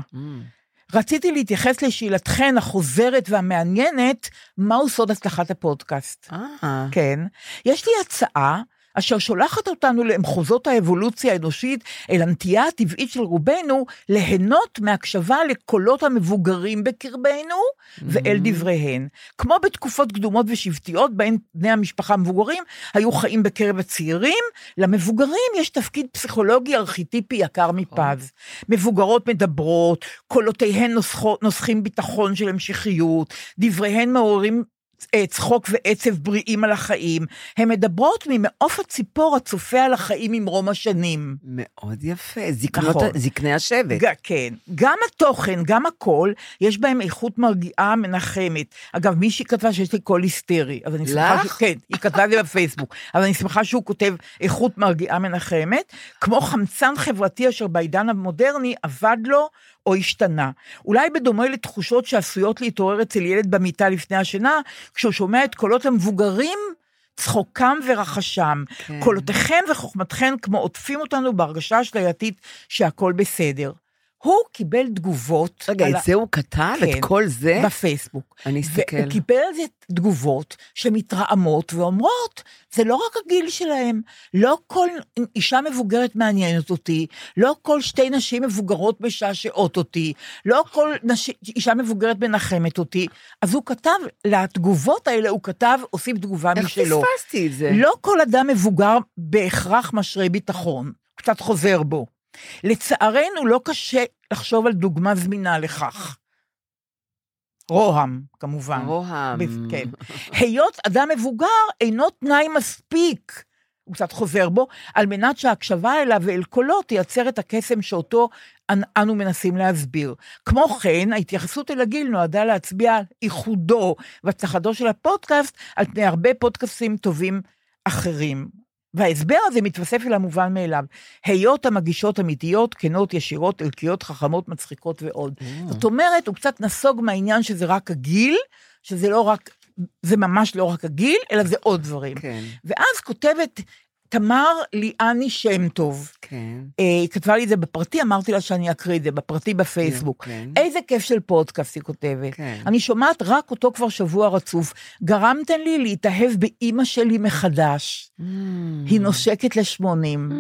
רציתי להתייחס לשאלתכן החוזרת והמעניינת, מהו סוד הצלחת הפודקאסט. כן. יש לי הצעה, אשר שולחת אותנו למחוזות האבולוציה האנושית, אל הנטייה הטבעית של רובנו, להנות מהקשבה לקולות המבוגרים בקרבנו, ואל דבריהן. כמו בתקופות קדומות ושבטיות, בהן בני המשפחה המבוגרים, היו חיים בקרב הצעירים, למבוגרים יש תפקיד פסיכולוגי ארכיטיפי יקר מפז. מבוגרות מדברות, קולותיהן נוסחים ביטחון של המשכיות, דבריהן מעוררים, צחוק ועצב בריאים על החיים, הן מדברות ממעוף הציפור הצופה על החיים ממרום השנים. מאוד יפה, זקני השבט. כן, גם התוכן, גם הכל, יש בהם איכות מרגיעה מנחמת. אגב, מישהי כתבה שיש לי קול היסטרי, אז אני שמחה, כן, היא כתבה לי בפייסבוק, אבל אני שמחה שהוא כותב איכות מרגיעה מנחמת, כמו חמצן חברתי אשר בעידן המודרני עבד לו, או השתנה. אולי בדומה לתחושות שעשויות להתעורר אצל ילד במיטה לפני השינה, כשהוא שומע את קולות המבוגרים, צחוקם ורחשם. כן. קולותיכם וחוכמתכם כמו עוטפים אותנו בהרגשה השלייתית שהכל בסדר. הוא קיבל תגובות. רגע, את זה הוא כתב? כן, את כל זה? בפייסבוק. אני אסתכל. הוא קיבל תגובות שמתרעמות ואומרות, זה לא רק הגיל שלהם, לא כל אישה מבוגרת מעניינת אותי, לא כל שתי נשים מבוגרות משעשעות אותי, לא כל אישה מבוגרת מנחמת אותי, אז הוא כתב, לתגובות האלה הוא כתב, עושים תגובה משלו. איך תספסתי את זה? לא כל אדם מבוגר בהכרח משרי ביטחון, קצת חוזר בו. לצערנו לא קשה לחשוב על דוגמה זמינה לכך. רוהם, כמובן. רוהם. כן. היות אדם מבוגר אינו תנאי מספיק, הוא קצת חוזר בו, על מנת שההקשבה אליו ואל קולו תייצר את הקסם שאותו אנו מנסים להסביר. כמו כן, ההתייחסות אל הגיל נועדה להצביע על ייחודו והצלחתו של הפודקאסט, על פני הרבה פודקאסטים טובים אחרים. וההסבר הזה מתווסף אל המובן מאליו, היות המגישות אמיתיות, כנות, ישירות, ערכיות, חכמות, מצחיקות ועוד. זאת אומרת, הוא קצת נסוג מהעניין שזה רק הגיל, שזה לא רק, זה ממש לא רק הגיל, אלא זה עוד דברים. כן. ואז כותבת תמר ליאני שם טוב. כן. היא כתבה לי את זה בפרטי, אמרתי לה שאני אקריא את זה, בפרטי בפייסבוק. כן. איזה כיף של פודקאסט, היא כותבת. כן. אני שומעת רק אותו כבר שבוע רצוף. גרמתן לי להתאהב באימא שלי מחדש. היא נושקת ל80.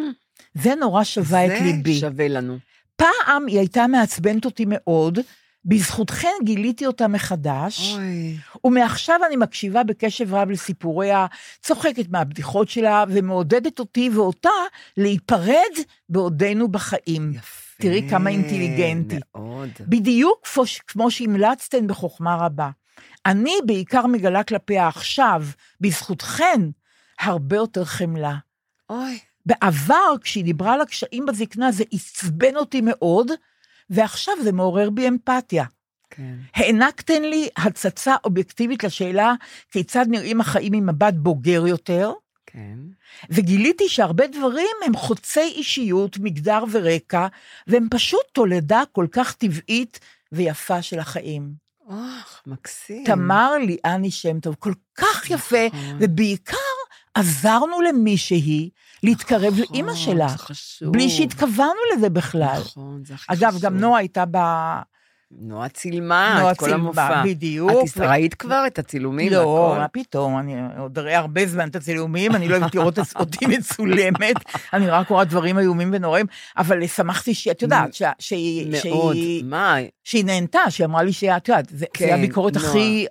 זה נורא שווה את ליבי. זה שווה לנו. פעם היא הייתה מעצבנת אותי מאוד, בזכותכן גיליתי אותה מחדש, ומעכשיו אני מקשיבה בקשב רב לסיפוריה, צוחקת מהבדיחות שלה, ומעודדת אותי ואותה להיפרד בעודנו בחיים. יפה. תראי כמה אינטליגנטית. מאוד. בדיוק כמו שהמלצתן בחוכמה רבה. אני בעיקר מגלה כלפיה עכשיו, בזכותכן, הרבה יותר חמלה. אוי. בעבר, כשהיא דיברה על הקשיים בזקנה, זה עצבן אותי מאוד, ועכשיו זה מעורר בי אמפתיה. כן. הענקתן לי הצצה אובייקטיבית לשאלה, כיצד נראים החיים עם מבט בוגר יותר, כן. וגיליתי שהרבה דברים הם חוצי אישיות, מגדר ורקע, והם פשוט תולדה כל כך טבעית ויפה של החיים. אוח, מקסים. תמר לי, אני שם טוב, כל כך יפה, ובעיקר, עזרנו למישהי להתקרב לאמא שלה, בלי שהתכוונו לזה בכלל. אגב, גם נועה הייתה נועה צילמה, את כל המופע. בדיוק. את ראית כבר את הצילומים? לא, מה פתאום, אני עוד אראה הרבה זמן את הצילומים, אני לא אוהבת לראות אותי מצולמת, אני רק רואה דברים איומים ונוראים, אבל שמחתי שאת יודעת, שהיא נהנתה, שהיא אמרה לי שאת יודעת, זה הביקורת הכי...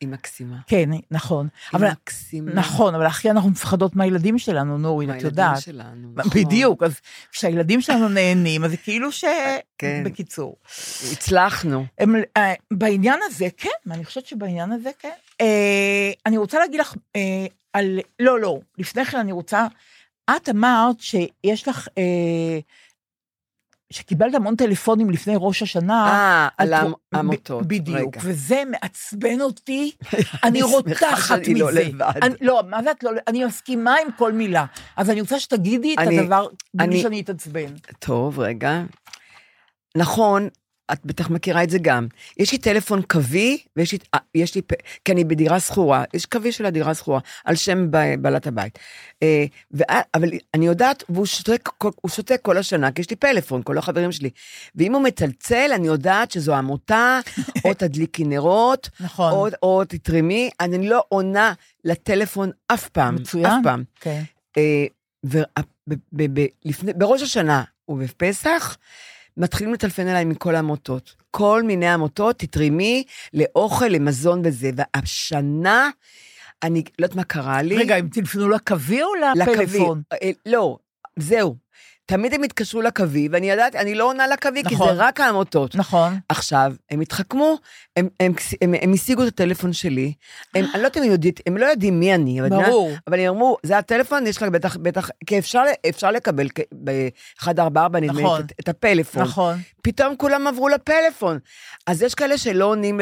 היא מקסימה. כן, נכון. היא מקסימה. נכון, אבל הכי אנחנו מפחדות מהילדים שלנו, נורית, את יודעת. מהילדים שלנו, נכון. בדיוק, אז כשהילדים שלנו נהנים, אז כאילו בקיצור. הצלחנו. בעניין הזה, כן, אני חושבת שבעניין הזה, כן. אני רוצה להגיד לך על... לא, לפני כן אני רוצה... את אמרת שיש לך... שקיבלת המון טלפונים לפני ראש השנה. על העמותות. בדיוק, וזה מעצבן אותי, אני רותחת מזה. לא, מה זה את לא, אני מסכימה עם כל מילה, אז אני רוצה שתגידי את הדבר, בלי שאני אתעצבן. טוב, רגע. נכון, את בטח מכירה את זה גם. יש לי טלפון קווי, כי אני בדירה סחורה, יש קווי של הדירה סחורה, על שם בעלת הבית. אבל אני יודעת, והוא שותק כל השנה, כי יש לי פלאפון, כל החברים שלי. ואם הוא מצלצל, אני יודעת שזו עמותה, או תדליקי נרות, או תתרימי, אני לא עונה לטלפון אף פעם. מצוין. בראש השנה ובפסח, מתחילים לטלפן אליי מכל העמותות, כל מיני עמותות, תתרימי לאוכל, למזון וזה, והשנה, אני לא יודעת מה קרה לי. רגע, הם טלפנו לקווי או לפלאפון? לא, זהו, תמיד הם התקשרו לקווי, ואני ידעתי, אני לא עונה לקווי, כי זה רק העמותות. נכון. עכשיו, הם התחכמו, הם השיגו את הטלפון שלי, הם לא יודעים מי אני, אבל הם אמרו, זה הטלפון, יש לך בטח, כי אפשר לקבל ב-144, נדמה את הפלאפון. נכון. פתאום כולם עברו לפלאפון. אז יש כאלה שלא עונים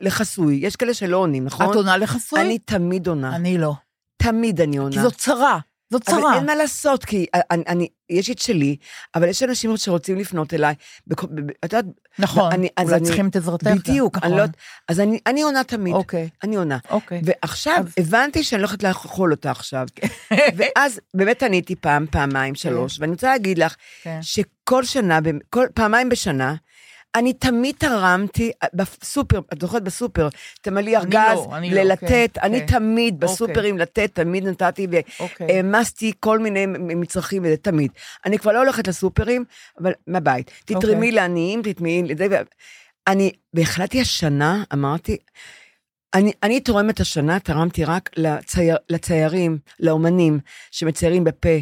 לחסוי, יש כאלה שלא עונים, נכון? את עונה לחסוי? אני תמיד עונה. אני לא. תמיד אני עונה. כי זאת צרה. אבל אין מה לעשות, כי יש את שלי, אבל יש אנשים שרוצים לפנות אליי, נכון, אולי צריכים את עזרתך, בדיוק, אז אני עונה תמיד, אני עונה, ועכשיו הבנתי שאני לא יכולת לאכול אותה עכשיו, ואז באמת עניתי פעם, פעמיים, שלוש, ואני רוצה להגיד לך, שכל שנה, פעמיים בשנה, אני תמיד תרמתי בסופר, את זוכרת בסופר, תמלי ארגז, ללתת, אני תמיד בסופרים לתת, תמיד נתתי והמסתי כל מיני מצרכים, וזה תמיד. אני כבר לא הולכת לסופרים, אבל מהבית. תתרמי לעניים, תתמיעי לזה, ואני, בהחלטתי השנה, אמרתי, אני תורמת השנה, תרמתי רק לציירים, לאומנים, שמציירים בפה,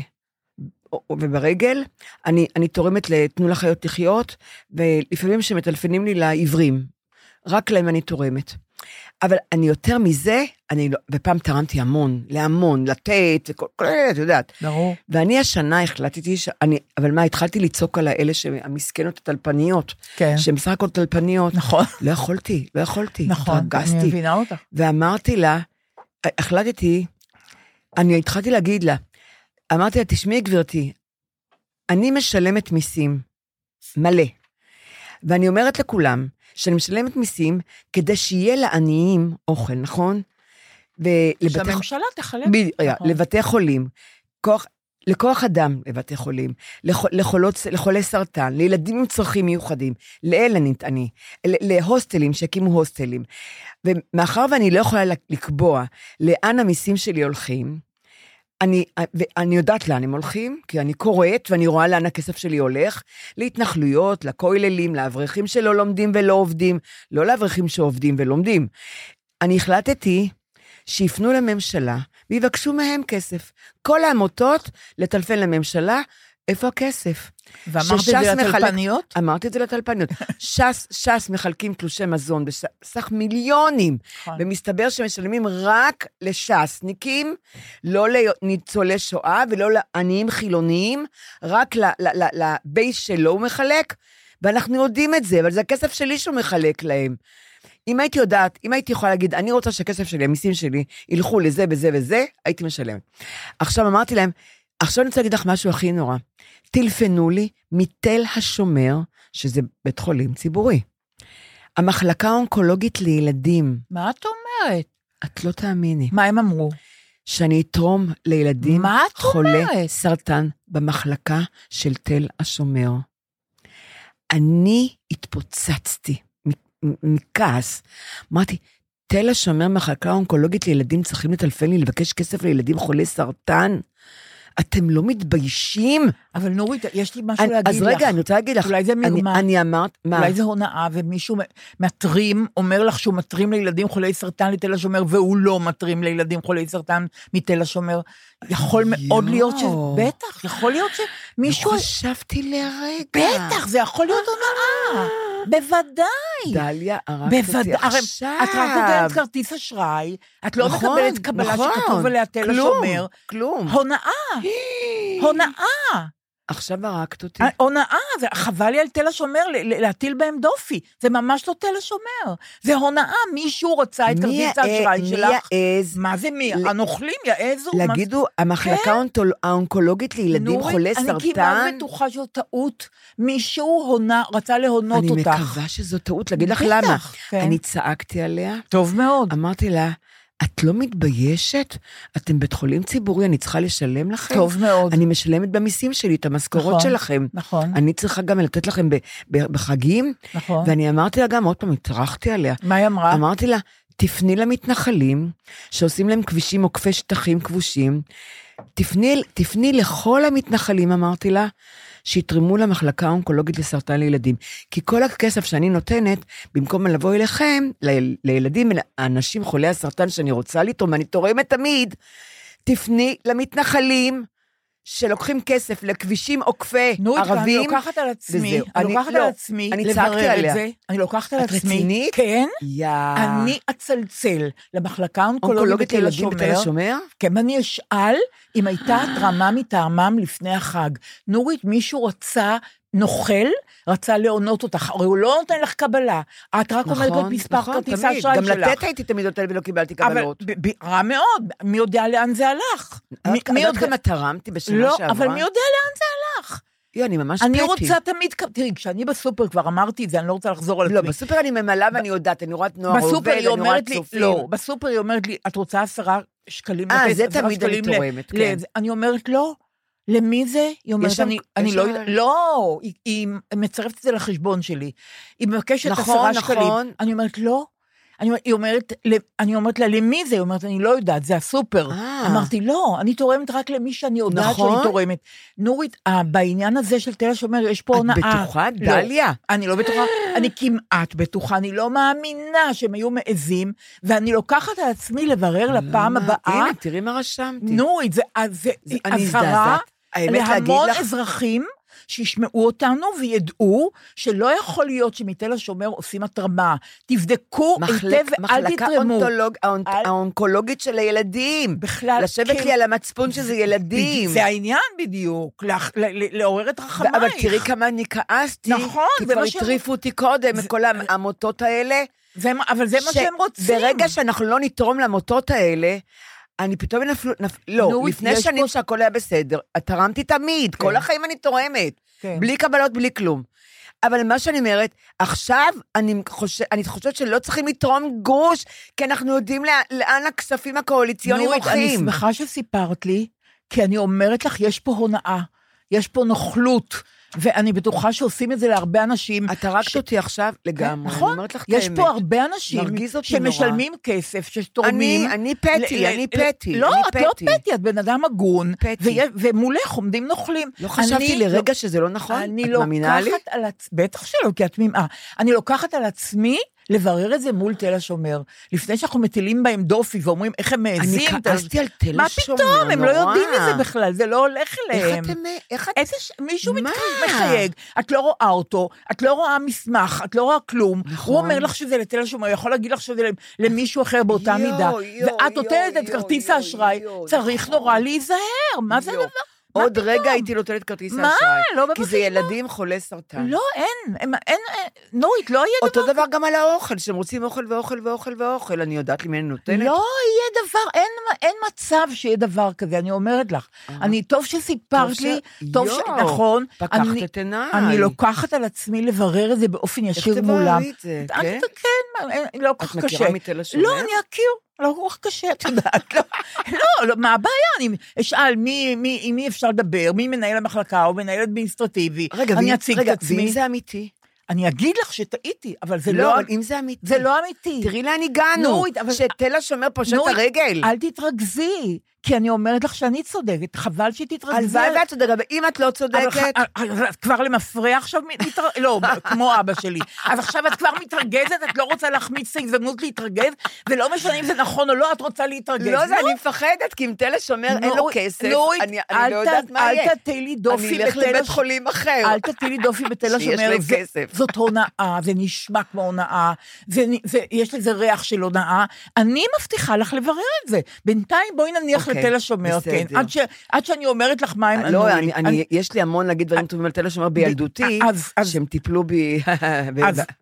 וברגל, אני תורמת לתנו לחיות לחיות, ולפעמים שמטלפנים לי לעברים, רק להם אני תורמת. אבל אני יותר מזה, ופעם תרמתי להמון, לתת, וכל אלה, את יודעת. ברור. ואני השנה החלטתי, אבל מה, התחלתי לצעוק על האלה שהמסכנות הטלפניות, שהן בסך הכל טלפניות. נכון. לא יכולתי. נכון, אני מבינה אותך. ואמרתי לה, התחלתי להגיד לה, אמרתי לה, תשמעי גברתי, אני משלמת מיסים, מלא, ואני אומרת לכולם, שאני משלמת מיסים, כדי שיהיה לעניים אוכל, נכון? שהממשלה תחלק. לבתי חולים, לכוח אדם לבתי חולים, לחולי סרטן, לילדים עם צרכים מיוחדים, לאלנית אני, להוסטלים, שהקימו הוסטלים, ומאחר ואני לא יכולה לקבוע, לאן המיסים שלי הולכים, אני יודעת לאן הם הולכים, כי אני קוראת ואני רואה לאן הכסף שלי הולך, להתנחלויות, לכויללים, לאברכים שלא לומדים ולא עובדים, לא לאברכים שעובדים ולומדים. אני החלטתי שיפנו לממשלה, ויבקשו מהם כסף. כל העמותות לטלפן לממשלה, איפה הכסף? ואמרת את זה לטלפניות? אמרתי את זה לטלפניות. שס מחלקים תלושי מזון בסך מיליונים, ומסתבר שמשלמים רק לשסניקים, לא לניצולי שואה ולא לעניים חילוניים, רק לבייס שלו הוא מחלק, ואנחנו יודעים את זה, אבל זה הכסף שלי שהוא מחלק להם. אם הייתי יכולה להגיד, אני רוצה שהכסף שלי, המיסים שלי, ילכו לזה וזה וזה, הייתי משלמת. עכשיו אמרתי להם, עכשיו אני רוצה להגיד לך משהו הכי נורא. טלפנו לי מתל השומר, שזה בית חולים ציבורי. המחלקה האונקולוגית לילדים. מה את אומרת? את לא תאמיני. מה הם אמרו? שאני אתרום לילדים חולי סרטן במחלקה של תל השומר. אני התפוצצתי מכעס. אמרתי, תל השומר מחלקה אונקולוגית לילדים, צריכים לטלפן לי לבקש כסף לילדים חולי סרטן? אתם לא מתביישים? אבל נורית, יש לי משהו להגיד לך. אז רגע, אני רוצה להגיד לך. אולי זה מרמה. אני אמרת, מה? אולי זה הונאה, ומישהו מטרים, אומר לך שהוא מטרים לילדים חולי סרטן לתל השומר, והוא לא מטרים לילדים חולי סרטן מתל השומר. יכול מאוד להיות ש... בטח, יכול להיות שמישהו... לא חשבתי לרגע. בטח, זה יכול להיות הונאה. בוודאי. דליה, הרקת אותי עכשיו. את רק נותנת כרטיס אשראי, את לא מקבלת קבלה שכתוב עליה תל השומר. כלום. הונאה. הונאה. עכשיו הרקת אותי. הונאה, חבל לי על תל השומר להטיל בהם דופי. זה ממש לא תל השומר. זה הונאה, מישהו רוצה את כרטיס האשראי שלך. מי יעז? מה זה מי? הנוכלים יעזו? להגידו, המחלקה האונקולוגית לילדים חולי סרטן? אני כמעט בטוחה שזו טעות. מישהו רצה להונות אותך. אני מקווה שזו טעות, להגיד לך למה. אני צעקתי עליה. טוב מאוד. אמרתי לה, את לא מתביישת? אתם בית חולים ציבורי, אני צריכה לשלם לכם? טוב מאוד. אני משלמת במיסים שלי, את המשכורות שלכם. נכון. אני צריכה גם לתת לכם בחגים. נכון. ואני אמרתי לה גם, עוד פעם, התרחתי עליה. מה היא אמרה? אמרתי לה, תפני למתנחלים, שעושים להם כבישים או כפי שטחים כבושים, תפני לכל המתנחלים, אמרתי לה, שיתרמו למחלקה האונקולוגית לסרטן לילדים. כי כל הכסף שאני נותנת, במקום לבוא אליכם, לילדים, האנשים חולי הסרטן שאני רוצה לתרום, אני תורמת תמיד, תפני למתנחלים, שלוקחים כסף לכבישים עוקפי ערבים. אני לוקחת על עצמי, לברר את זה. אני לוקחת על עצמי. את רצינית? כן. אני אצלצל למחלקה אונקולוגית לילדים בתל השומר. כן, אני אשאל אם הייתה התרמה מטעמם לפני החג. נורית, מישהו רצה נוכל, רצה להונות אותך, הרי הוא לא נותן לך קבלה, את רק אומרת את מספר כרטיסה שלך. גם לתת הייתי תמיד אותה ולא קיבלתי קבלות. רע מאוד, מי יודע לאן זה הלך? עד כמה תרמתי בשנה שעברה? לא, אבל מי יודע לאן זה הלך? אני ממש פטי. אני רוצה תמיד, תראי, כשאני בסופר כבר אמרתי את זה, אני לא רוצה לחזור על עצמי. לא, בסופר אני ממלאה ואני יודעת, אני רואה את נוער עובד, אני רואה את צופים. לא, בסופר היא אומרת לי, את רוצה 10 שקלים? זה תמיד אני תורמת. אני אומרת לא. למי זה? היא אומרת, אני לא... לא, היא מצרפת את זה לחשבון שלי. היא מבקשת 10 שקלים. אני אומרת, לא. אני אומרת לה, למי זה? היא אומרת, אני לא יודעת, זה הסופר. אמרתי, לא, אני תורמת רק למי שאני יודעת שאני תורמת. נורית, בעניין הזה של תל השומר, יש פה הונאה. את בטוחה, דליה? אני לא בטוחה, אני כמעט בטוחה, אני לא מאמינה שהם היו מעזים, ואני לוקחת על עצמי לברר לפעם הבאה. הנה, תראי מה רשמתי. נורית, זה הזהרה להמון אזרחים, שישמעו אותנו וידעו שלא יכול להיות שמתל השומר עושים התרמה. תבדקו היטב ואל תתרמו. מחלקה האונקולוגית של הילדים. בכלל, כן. לשבת לי על המצפון שזה ילדים. זה העניין בדיוק, לעורר את רחמייך. אבל תראי כמה אני כעסתי. נכון. כי כבר הטריפו אותי קודם, כל העמותות האלה. אבל זה מה שהם רוצים. ברגע שאנחנו לא נתרום לעמותות האלה, אני פתאום לא, לפני שנים שהכל היה בסדר, תרמתי תמיד, כל החיים אני תורמת, בלי קבלות, בלי כלום. אבל מה שאני אומרת, עכשיו אני חושבת שלא צריכים לתרום גוש, כי אנחנו יודעים לאן הכספים הקואליציוניים הולכים. אני שמחה שסיפרת לי, כי אני אומרת לך, יש פה הונאה, יש פה נוכלות, ואני בטוחה שעושים את זה להרבה אנשים. את הרקת אותי עכשיו לגמרי. נכון, יש פה הרבה אנשים שמשלמים כסף, שתורמים. אני פטי. לא, את לא פטי, את בן אדם הגון. ומולך עומדים נוכלים. לא חשבתי לרגע שזה לא נכון? אני לוקחת על עצמי, בטח שלא, כי את תמימה. אני לוקחת על עצמי לברר את זה מול תל השומר. לפני שאנחנו מטילים בהם דופי ואומרים איך הם מעזים. אני כעסתי על תל השומר. מה פתאום? הם לא יודעים מזה בכלל. זה לא הולך אליהם. מישהו מחייג. את לא רואה אותו. את לא רואה מסמך. את לא רואה כלום. הוא אומר לך שזה לתל השומר. הוא יכול להגיד לך שזה למישהו אחר באותה מידה. ואת נותנת את כרטיס האשראי. צריך נורא להיזהר. מה זה הדבר? עוד רגע הייתי נותנת כרטיס האשראי, כי זה ילדים חולי סרטן. לא, אין, נורית, לא יהיה דבר. אותו דבר גם על האוכל, שהם רוצים אוכל ואוכל ואוכל ואוכל, אני יודעת למי אני נותנת. לא יהיה דבר, אין מצב שיהיה דבר כזה, אני אומרת לך. אני, טוב שסיפרת לי, טוב ש... נכון. פקחת את עיניי. אני לוקחת על עצמי לברר את זה באופן ישיר מולם. איך תבוא לי את זה, כן? כן, לא כך קשה. את מכירה מתל השומר? לא, אני אכיר. על הרוח קשה, את יודעת, לא, מה הבעיה? אני אשאל מי אפשר לדבר, מי מנהל המחלקה או מנהל אדמיניסטרטיבי, אני אציג את עצמי. ואם זה אמיתי? אני אגיד לך שטעיתי, אבל זה לא... לא, אם זה אמיתי. זה לא אמיתי. תראי לאן הגענו, שתלה שומר פושט הרגל. אל תתרגזי, כי אני אומרת לך שאני צודקת, חבל שתתרגזי. אז זה ואת צודקת, אם את לא צודקת... כבר למפרע עכשיו, לא, כמו אבא שלי. אז עכשיו את כבר מתרגזת, את לא רוצה להחמיץ הזדמנות להתרגז, ולא משנה אם זה נכון או לא, את רוצה להתרגז. לא, זה אני מפחדת, כי אם תלה שומר אין לו כסף, אני לא יודעת מה יהיה. אל תטילי דופי בתלה שומר. זאת הונאה, זה נשמע כמו הונאה, יש לזה ריח של הונאה, אני מבטיחה לך לברר את זה, בינתיים בואי נניח לתל השומר, עד שאני אומרת לך מה הם ענו. יש לי המון להגיד דברים טובים על תל השומר בילדותי, שהם טיפלו בי.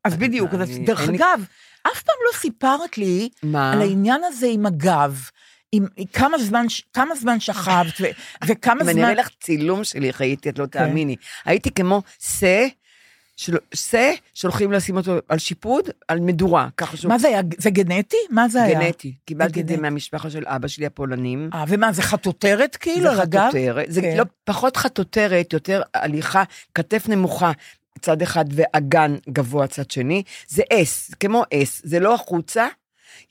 אז בדיוק, דרך אגב, אף פעם לא סיפרת לי על העניין הזה עם הגב, כמה זמן שכבת, וכמה זמן... אני אראה לך צילום שלי, חייתי, את לא תאמיני, הייתי כמו שהולכים לשים אותו על שיפוד, על מדורה. מה זה היה? זה גנטי? מה זה היה? גנטי. קיבלתי את זה מהמשפחה של אבא שלי הפולנים. ומה, זה חטוטרת כאילו? זה חטוטרת. זה פחות חטוטרת, יותר הליכה, כתף נמוכה, צד אחד ואגן גבוה צד שני. זה אס, כמו אס. זה לא החוצה,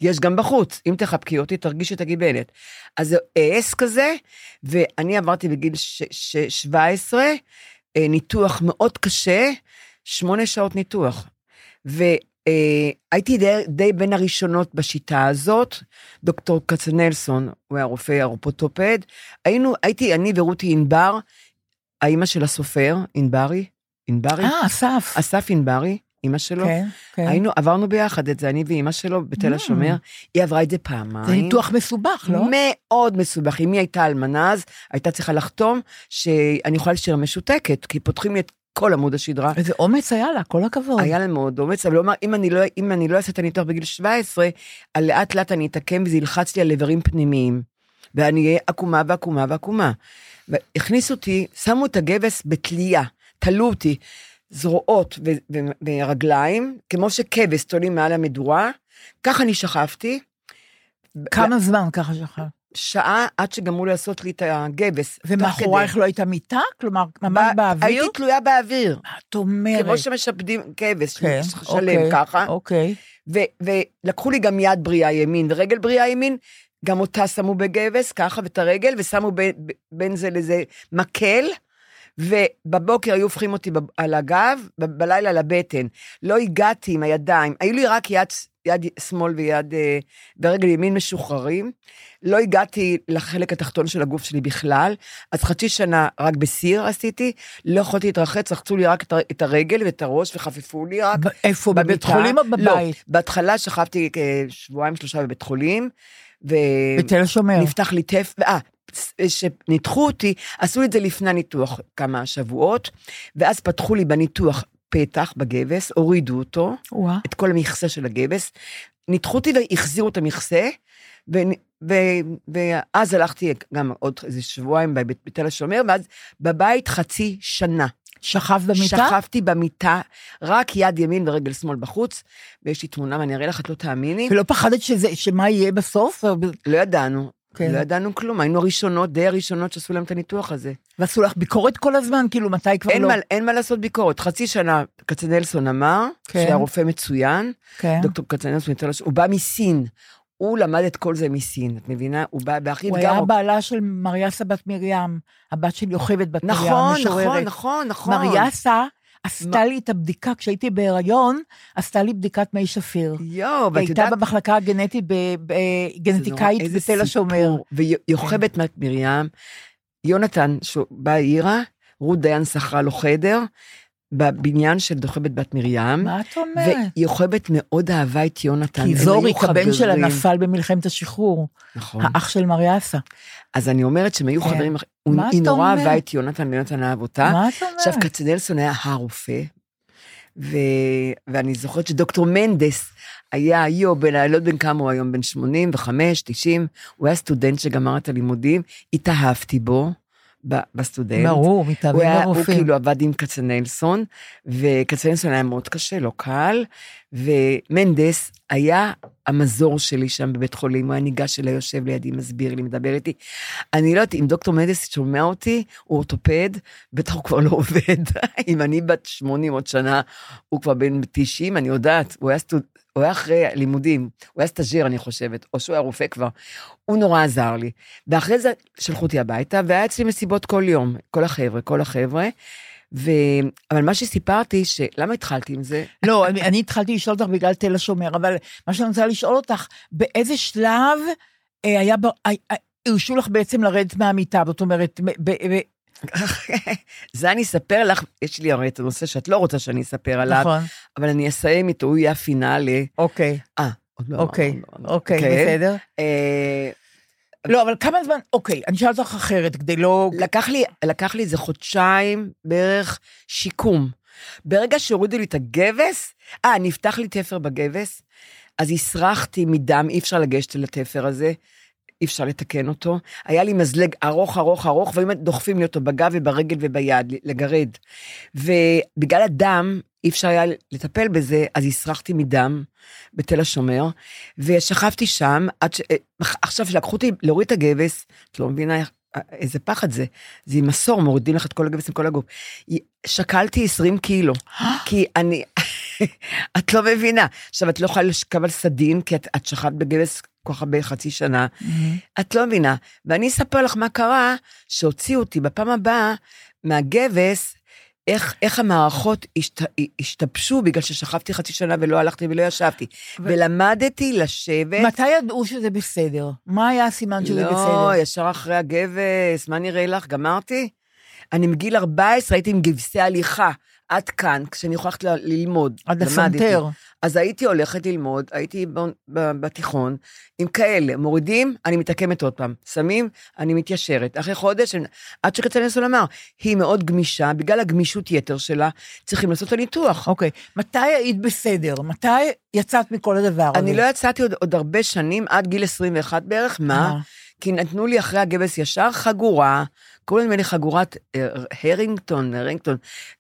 יש גם בחוץ. אם תחבקי אותי, תרגיש את הגיבלת. אז זה אס כזה, ואני עברתי בגיל 17, ניתוח מאוד קשה, 8 שעות ניתוח, והייתי די בין הראשונות בשיטה הזאת, דוקטור קצנלסון, הוא היה רופא הרופוטופד, הייתי אני ורותי ענבר, האמא של הסופר, ענברי, אסף ענברי, אמא שלו, עברנו ביחד את זה, אני ואמא שלו בתל השומר, היא עברה את זה פעמיים. זה ניתוח מסובך, לא? מאוד מסובך, אם היא הייתה אלמנה, אז הייתה צריכה לחתום, שאני יכולה להשאיר משותקת, כי פותחים לי את כל עמוד השדרה. איזה אומץ היה לה, כל הכבוד. היה לה מאוד אומץ, אבל אומר, אם אני לא אעשה את הניתוח בגיל 17, לאט לאט אני אתעקם, וזה ילחץ לי על איברים פנימיים, ואני אהיה עקומה ועקומה ועקומה. והכניסו אותי, שמו את הגבס בתליה, תלו אותי, זרועות ורגליים, כמו שכבס תולים מעל המדורה, ככה אני שכבתי. כמה זמן ככה שכב? שעה עד שגמרו לעשות לי את הגבס. ומאחורייך לא הייתה מיטה? כלומר, ממש באוויר? הייתי תלויה באוויר. את אומרת. כמו שמשפדים גבס, שלם ככה. אוקיי. ולקחו לי גם יד בריאה ימין, ורגל בריאה ימין, גם אותה שמו בגבס, ככה, ואת הרגל, ושמו בין זה לזה מקל, ובבוקר היו הופכים אותי על הגב, בלילה על הבטן. לא הגעתי עם הידיים, היו לי רק יד שמאל ויד ברגל ימין משוחררים, לא הגעתי לחלק התחתון של הגוף שלי בכלל, אז חצי שנה רק בסיר עשיתי, לא יכולתי להתרחץ, רחצו לי רק את הרגל ואת הראש, וחפפו לי רק. איפה, בבית חולים או בבית? לא, בהתחלה שכבתי שבועיים-3 בבית חולים, בתל השומר. נפתח לי טף, שניתחו אותי, עשו לי את זה לפני ניתוח כמה שבועות, ואז פתחו לי בניתוח פתח בגבס, הורידו אותו, את כל המכסה של הגבס, ניתחו אותי והחזירו את המכסה, ואז הלכתי גם עוד איזה שבועיים בתל השומר, ואז בבית חצי שנה. שכב במיטה? שכבתי במיטה, רק יד ימין ורגל שמאל בחוץ, ויש לי תמונה, ואני אראה לך, את לא תאמיני. ולא פחדת שמה יהיה בסוף? לא ידענו. לא ידענו כלום, היינו הראשונות, די הראשונות שעשו להם את הניתוח הזה. ועשו לך ביקורת כל הזמן, כאילו מתי כבר לא? אין מה לעשות ביקורת, חצי שנה קצנלסון אמר, שהרופא מצוין, דוקטור קצנלסון, הוא בא מסין, הוא למד את כל זה מסין, את מבינה? הוא בא באחי... הוא היה בעלה של מריאסה בת מרים, הבת של יוכבד בת מרים, משוררת. נכון. מריאסה... עשתה לי את הבדיקה, כשהייתי בהיריון, עשתה לי בדיקת מי שפיר. והייתה במחלקה הגנטית, גנטיקאית בתל השומר. ויוכבת מרים, יונתן, שבא עירה, רות דיין שכרה לו חדר, בבניין של דוחבת בת מרים. מה את אומרת? ויוכבת מאוד אהבה את יונתן. כי זוריק, הבן שלה נפל במלחמת השחרור. נכון. האח של מריאסה. אז אני אומרת שהם היו חברים... היא נורא אהבה את יונתן, יונתן אהב אותה. מה אתה אומר? עכשיו קצנלסון היה הרופא, ואני זוכרת שדוקטור מנדס היה היום, לא בין כמה הוא היום, בין 85, 90, הוא היה סטודנט שגמר את הלימודים, התאהבתי בו, בסטודנט. ברור, מתאבים לרופאים. הוא כאילו עבד עם קצנלסון, וקצנלסון היה מאוד קשה, לא קל, ומנדס היה המזור שלי שם בבית חולים, הוא היה ניגש אליי, יושב לידי, מסביר לי, מדבר איתי. אני לא יודעת, אם דוקטור מנדס שומע אותי, הוא אורתופד, בטח הוא כבר לא עובד. אם אני בת 80 עוד שנה, הוא כבר בן 90, אני יודעת, הוא היה אחרי לימודים, הוא היה סטאז'ר, אני חושבת, או שהוא היה רופא כבר, הוא נורא עזר לי. ואחרי זה שלחו אותי הביתה, והיה אצלי מסיבות כל יום, כל החבר'ה, אבל מה שסיפרתי, למה התחלתי עם זה? לא, אני התחלתי לשאול אותך בגלל תל השומר, אבל מה שאני רוצה לשאול אותך, באיזה שלב הרשו לך בעצם לרדת מהמיטה, זאת אומרת, זה אני אספר לך, יש לי הרי את הנושא שאת לא רוצה שאני אספר עליו, אבל אני אסיים איתו, הוא יהיה הפינאלי. אוקיי. אוקיי, בסדר. לא, אבל כמה זמן, אוקיי, אני שאלת לך אחרת, כדי לא... לקח לי איזה חודשיים בערך שיקום. ברגע שהורידו לי את הגבס, נפתח לי תפר בגבס, אז הסרחתי מדם, אי אפשר לגשת לתפר הזה, אי אפשר לתקן אותו, היה לי מזלג ארוך, והיום דוחפים לי אותו בגב וברגל וביד, לגרד. ובגלל הדם, אי אפשר היה לטפל בזה, אז הסרחתי מדם בתל השומר, ושכבתי שם, עכשיו שלקחו אותי להוריד את הגבס, את לא מבינה איזה פחד זה, זה עם מסור, מורידים לך את כל הגבס עם כל הגוף, שקלתי 20 קילו, כי אני, את לא מבינה, עכשיו את לא יכולה לשכב על סדין, כי את שכבת בגבס, ככה בחצי שנה, את לא מבינה, ואני אספר לך מה קרה, שהוציאו אותי בפעם הבאה, מהגבס, איך המערכות השתבשו, בגלל ששכבתי חצי שנה, ולא הלכתי ולא ישבתי, ולמדתי לשבת. מתי ידעו שזה בסדר? מה היה הסימן שזה בסדר? לא, ישר אחרי הגבס, מה נראה לך? גמרתי? אני מגיל 14, הייתי עם גבסי הליכה, עד כאן, כשאני הולכת ללמוד, עד הסנטר. אז הייתי הולכת ללמוד, הייתי בתיכון, עם כאלה, מורידים, אני מתעקמת עוד פעם, שמים, אני מתיישרת. אחרי חודש, עד שקצנלסון אמר, היא מאוד גמישה, בגלל הגמישות יתר שלה, צריכים לעשות את הניתוח. אוקיי, מתי היית בסדר? מתי יצאת מכל הדבר הזה? אני לא יצאתי עוד הרבה שנים, עד גיל 21 בערך, מה? כי נתנו לי אחרי הגבס ישר חגורה, כל הזמן חגורת הרינגטון,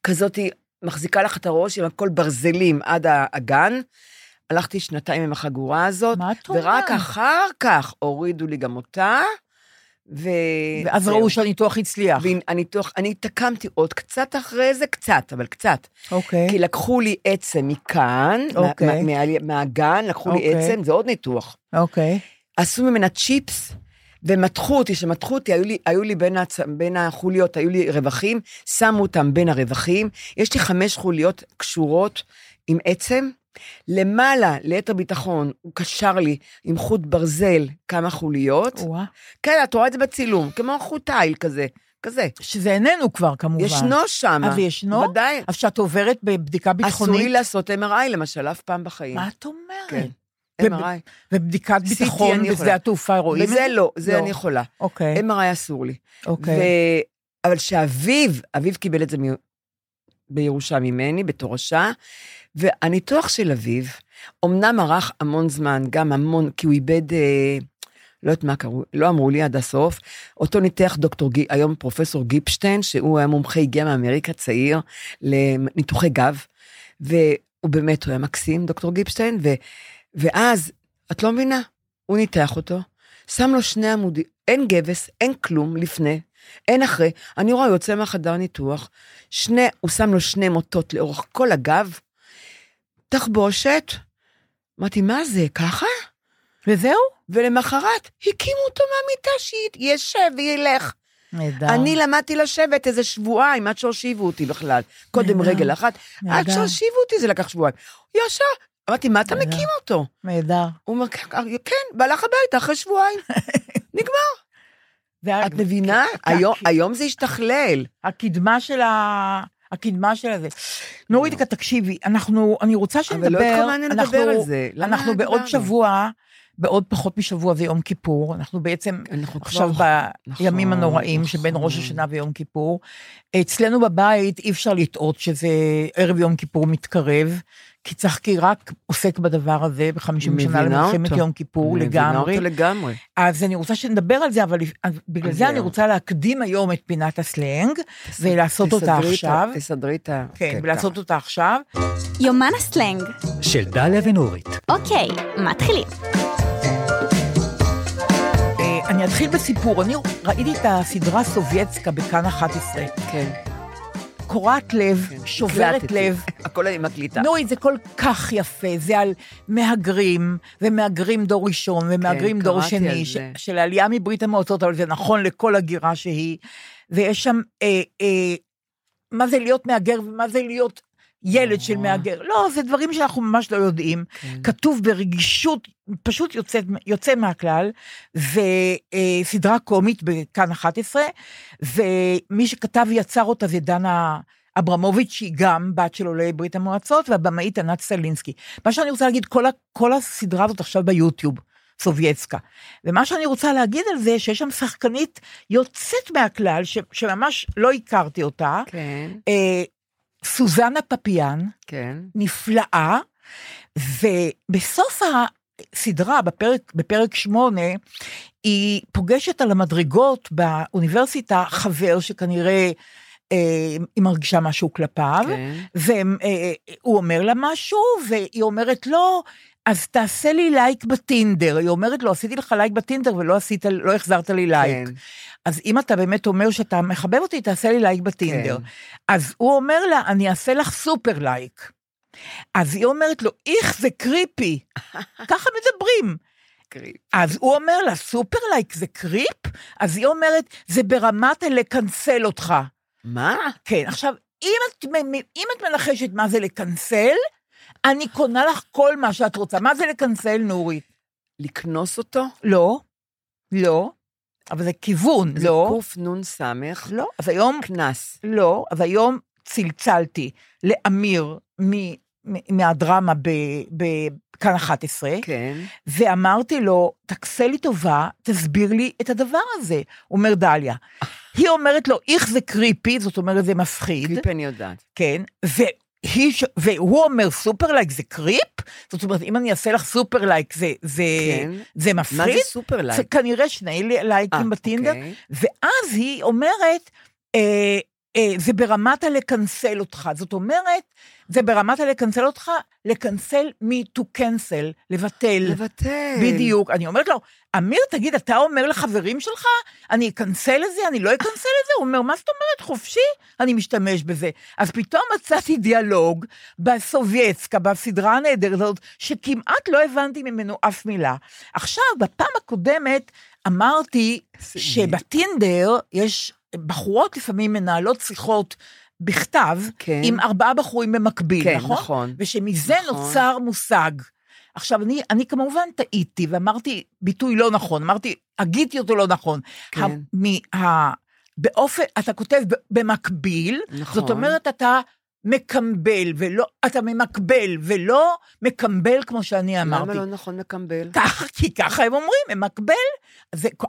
כזאת מחזיקה לך את הראש עם הכל ברזלים עד האגן, הלכתי שנתיים עם החגורה הזאת, ורק אחר כך הורידו לי גם אותה, ואז ראו שהניתוח הצליח. אני תקמתי עוד קצת אחרי זה, אבל קצת. כי לקחו לי עצם מכאן, מהגן, לקחו לי עצם, זה עוד ניתוח. עשו ממנה צ'יפס, ומתחו אותי, היו לי בין החוליות, היו לי רווחים, שמו אותם בין הרווחים, יש לי 5 חוליות קשורות עם עצם, למעלה, ליתר ביטחון, הוא קשר לי עם חוט ברזל כמה חוליות, כן, את רואה את זה בצילום, כמו חוט תיל כזה. שזה איננו כבר כמובן. ישנו שם. אבל ישנו? ודאי. אבל שאת עוברת בבדיקה ביטחונית. עשוי לעשות MRI למשל, אף פעם בחיים. מה את אומרת? כן. MRI. ובדיקת ביטחון בשדה התעופה רואים? וזה לא, זה אני יכולה. MRI אסור לי. אבל שאביב קיבל את זה בירושה ממני, בתורשה, והניתוח של אביב, אמנם ערך המון זמן, גם המון, כי הוא איבד, לא יודעת מה קראו, לא אמרו לי עד הסוף, אותו ניתח דוקטור ג'י, היום פרופסור גיפשטיין, שהוא היה מומחה הגיע מאמריקה צעיר, לניתוחי גב, והוא באמת, הוא היה מקסים, דוקטור גיפשטיין, ואז, את לא מבינה, הוא ניתח אותו, שם לו 2 עמודים, אין גבס, אין כלום לפני, אין אחרי, אני רואה, יוצא מהחדר ניתוח, הוא שם לו 2 מוטות לאורך כל הגב, תחבושת, אמרתי, מה זה, ככה? וזהו? ולמחרת, הקימו אותו מהמיטה שישב וילך. נדע. אני למדתי לשבת איזה שבועיים, עד שהושיבו אותי בכלל, קודם רגל אחת, עד שהושיבו אותי, זה לקח שבועיים. ישר, אמרתי, מה אתה מקים אותו? מידע. הוא אומר, כן, בהלך הביתה, אחרי שבועיים. נגמר. את מבינה? היום זה השתכלל. הקדמה של זה. נורית, תקשיבי, אני רוצה שנדבר, אבל לא התכוון נדבר על זה. אנחנו בעוד שבוע, בעוד פחות משבוע ויום כיפור, אנחנו בעצם עכשיו בימים הנוראים, שבין ראש השנה ויום כיפור, אצלנו בבית אי אפשר לטעות שזה ערב יום כיפור מתקרב, כי צחקי רק עוסק בדבר הזה, ב50 שנה למלחמת יום כיפור, לגמרי. אז אני רוצה שנדבר על זה, אבל בגלל זה אני רוצה להקדים היום את פינת הסלנג, ולעשות אותה עכשיו. תסדרי את ה... כן, ולעשות אותה עכשיו. יומן הסלנג. של דליה ונורית. אוקיי, מתחילים. אני אתחיל בסיפור, אני ראיתי את הסדרה סובייצקה בכאן 11. כן. קורעת לב, שוברת לב. הכל אני מקליטה. נוי, זה כל כך יפה, זה על מהגרים, ומהגרים דור ראשון, ומהגרים דור שני, של העלייה מברית המועצות, אבל זה נכון לכל הגירה שהיא, ויש שם, מה זה להיות מהגר, ומה זה להיות ילד של מהגר, לא, זה דברים שאנחנו ממש לא יודעים, כתוב ברגישות, פשוט יוצא מהכלל, וסדרה קומית בכאן 11, ומי שכתב יצר אותה זה דנה אברמוביץ', שהיא גם בת של עולי ברית המועצות, והבמאית ענת סלינסקי. מה שאני רוצה להגיד, כל הסדרה הזאת עכשיו ביוטיוב, סובייצקה, ומה שאני רוצה להגיד על זה, שיש שם שחקנית יוצאת מהכלל, שממש לא הכרתי אותה, כן, סוזנה פפיאן, כן. נפלאה, ובסוף הסדרה, בפרק 8, היא פוגשת על המדרגות באוניברסיטה, חבר שכנראה היא מרגישה משהו כלפיו, כן. והוא אומר לה משהו, והיא אומרת לו, אז תעשה לי לייק בטינדר, היא אומרת לו, עשיתי לך לייק בטינדר, ולא עשית, לא החזרת לי לייק, כן. אז אם אתה באמת אומר שאתה מחבב אותי, תעשה לי לייק בטינדר, כן. אז הוא אומר לה, אני אעשה לך סופר לייק, אז היא אומרת לו, איך זה קריפי, ככה מדברים, קריפ. אז הוא אומר לה, סופר לייק זה קריפ, אז היא אומרת, זה ברמת לקנסל אותך, מה? כן, עכשיו, אם את מנחשת מה זה לקנסל, אני קונה לך כל מה שאת רוצה. מה זה לקנסל, נורית? לקנוס אותו? לא, לא, אבל זה כיוון, לא. לקוף נון סמך? לא, אז היום... קנס. לא, אז היום צלצלתי לאמיר מהדרמה בכאן 11, כן. ואמרתי לו, תקסה לי טובה, תסביר לי את הדבר הזה, אומר דליה. היא אומרת לו, איך זה קריפי, זאת אומרת זה מפחיד. קריפי אני יודעת. כן, והוא אומר סופר לייק זה קריפ, זאת אומרת אם אני אעשה לך סופר לייק זה מפחיד, מה זה סופר לייק? כנראה שני לייקים בטינדר, ואז היא אומרת זה ברמת הלקנסל אותך, זאת אומרת זה ברמת הלקנסל אותך, לקנסל מ-to cancel, לבטל, בדיוק, אני אומרת לו, אמיר תגיד אתה אומר לחברים שלך, אני אקנסל את זה, אני לא אקנסל את זה, הוא אומר מה זאת אומרת חופשי, אני משתמש בזה, אז פתאום מצאתי דיאלוג בסובייצקה, בסדרה הנהדרת, שכמעט לא הבנתי ממנו אף מילה, עכשיו בפעם הקודמת אמרתי שבטינדר יש בחורות לפעמים מנהלות שיחות בכתב, כן. עם 4 בחורים במקביל, כן, נכון? נכון? ושמזה נכון. נוצר מושג. עכשיו, אני כמובן טעיתי, ואמרתי ביטוי לא נכון, אמרתי, הגיתי אותו לא נכון. כן. אתה כותב במקביל, נכון. זאת אומרת, אתה מקמבל, ולא, אתה ממקבל, ולא מקמבל כמו שאני אמרתי. למה לא נכון מקמבל? כי ככה הם אומרים, הם מקבל,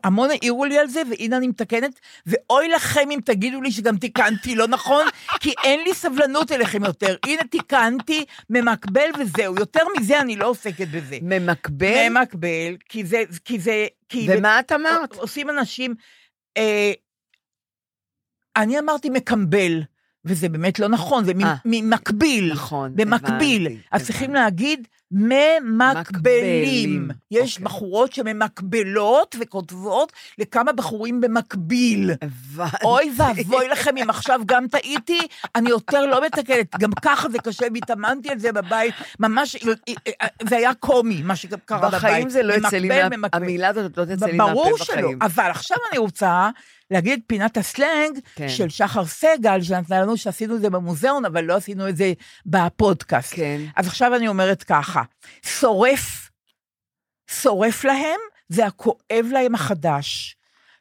המון העירו לי על זה, והנה אני מתקנת, ואוי לכם אם תגידו לי שגם תיקנתי לא נכון, כי אין לי סבלנות אליכם יותר, הנה תיקנתי, ממקבל וזהו, יותר מזה אני לא עוסקת בזה. ממקבל? ממקבל, כי ומה את אמרת? עושים אנשים, אני אמרתי מקמבל, וזה באמת לא נכון, זה ממקביל, נכון, במקביל, אז צריכים להגיד, ממקבלים, יש okay. בחורות שממקבלות וכותבות לכמה בחורים במקביל, אוי ואבוי לכם אם עכשיו גם טעיתי, אני יותר לא מתקנת, גם ככה זה קשה, והתאמנתי על זה בבית, ממש, זה היה קומי, מה שקרה בבית, בחיים זה לא יצא לי, המילה הזאת לא תצא לי מהפה בחיים, ברור שלא, אבל עכשיו אני רוצה להגיד פינת הסלנג, כן. של שחר סגל, שנתנה לנו שעשינו את זה במוזיאון, אבל לא עשינו את זה בפודקאסט. כן. אז עכשיו אני אומרת ככה, שורף להם, זה הכואב להם החדש.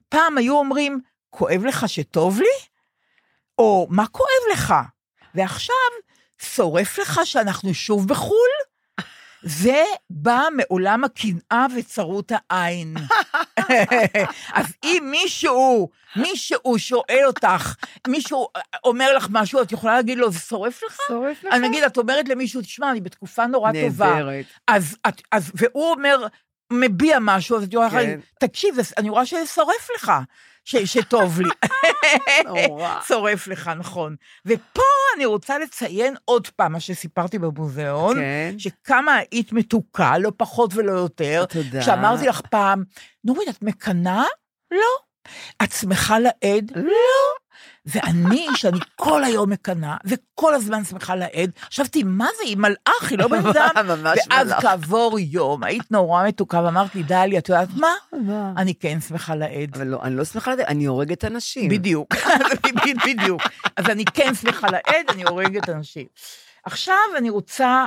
פעם היו אומרים, כואב לך שטוב לי? או מה כואב לך? ועכשיו, שורף לך שאנחנו שוב בחול? זה בא מעולם הקנאה וצרות העין. אז אם מישהו שואל אותך, מישהו אומר לך משהו, את יכולה להגיד לו, זה שורף לך? שורף לך. אני אגיד, את אומרת למישהו, תשמע, אני בתקופה נורא טובה. נעזרת. אז והוא אומר, מביע משהו, אז את יכולה להגיד, תקשיב, אני רואה שזה שורף לך. שטוב לי. צורף לך, נכון. ופה אני רוצה לציין עוד פעם, מה שסיפרתי במוזיאון, שכמה היית מתוקה, לא פחות ולא יותר, שאמרתי לך פעם, נורית, את מקנה? לא. את שמחה לעד? לא. ואני, שאני כל היום מקנה, וכל הזמן שמחה לעד, חשבתי, מה זה, היא מלאך, היא לא בן אדם, ואז כעבור יום, היית נורא מתוקה, ואמרת לי, דליה, את יודעת מה? אני כן שמחה לעד. אבל לא, אני לא שמחה לעד, אני הורגת אנשים. בדיוק, בדיוק. אז אני כן שמחה לעד, אני הורגת אנשים. עכשיו אני רוצה,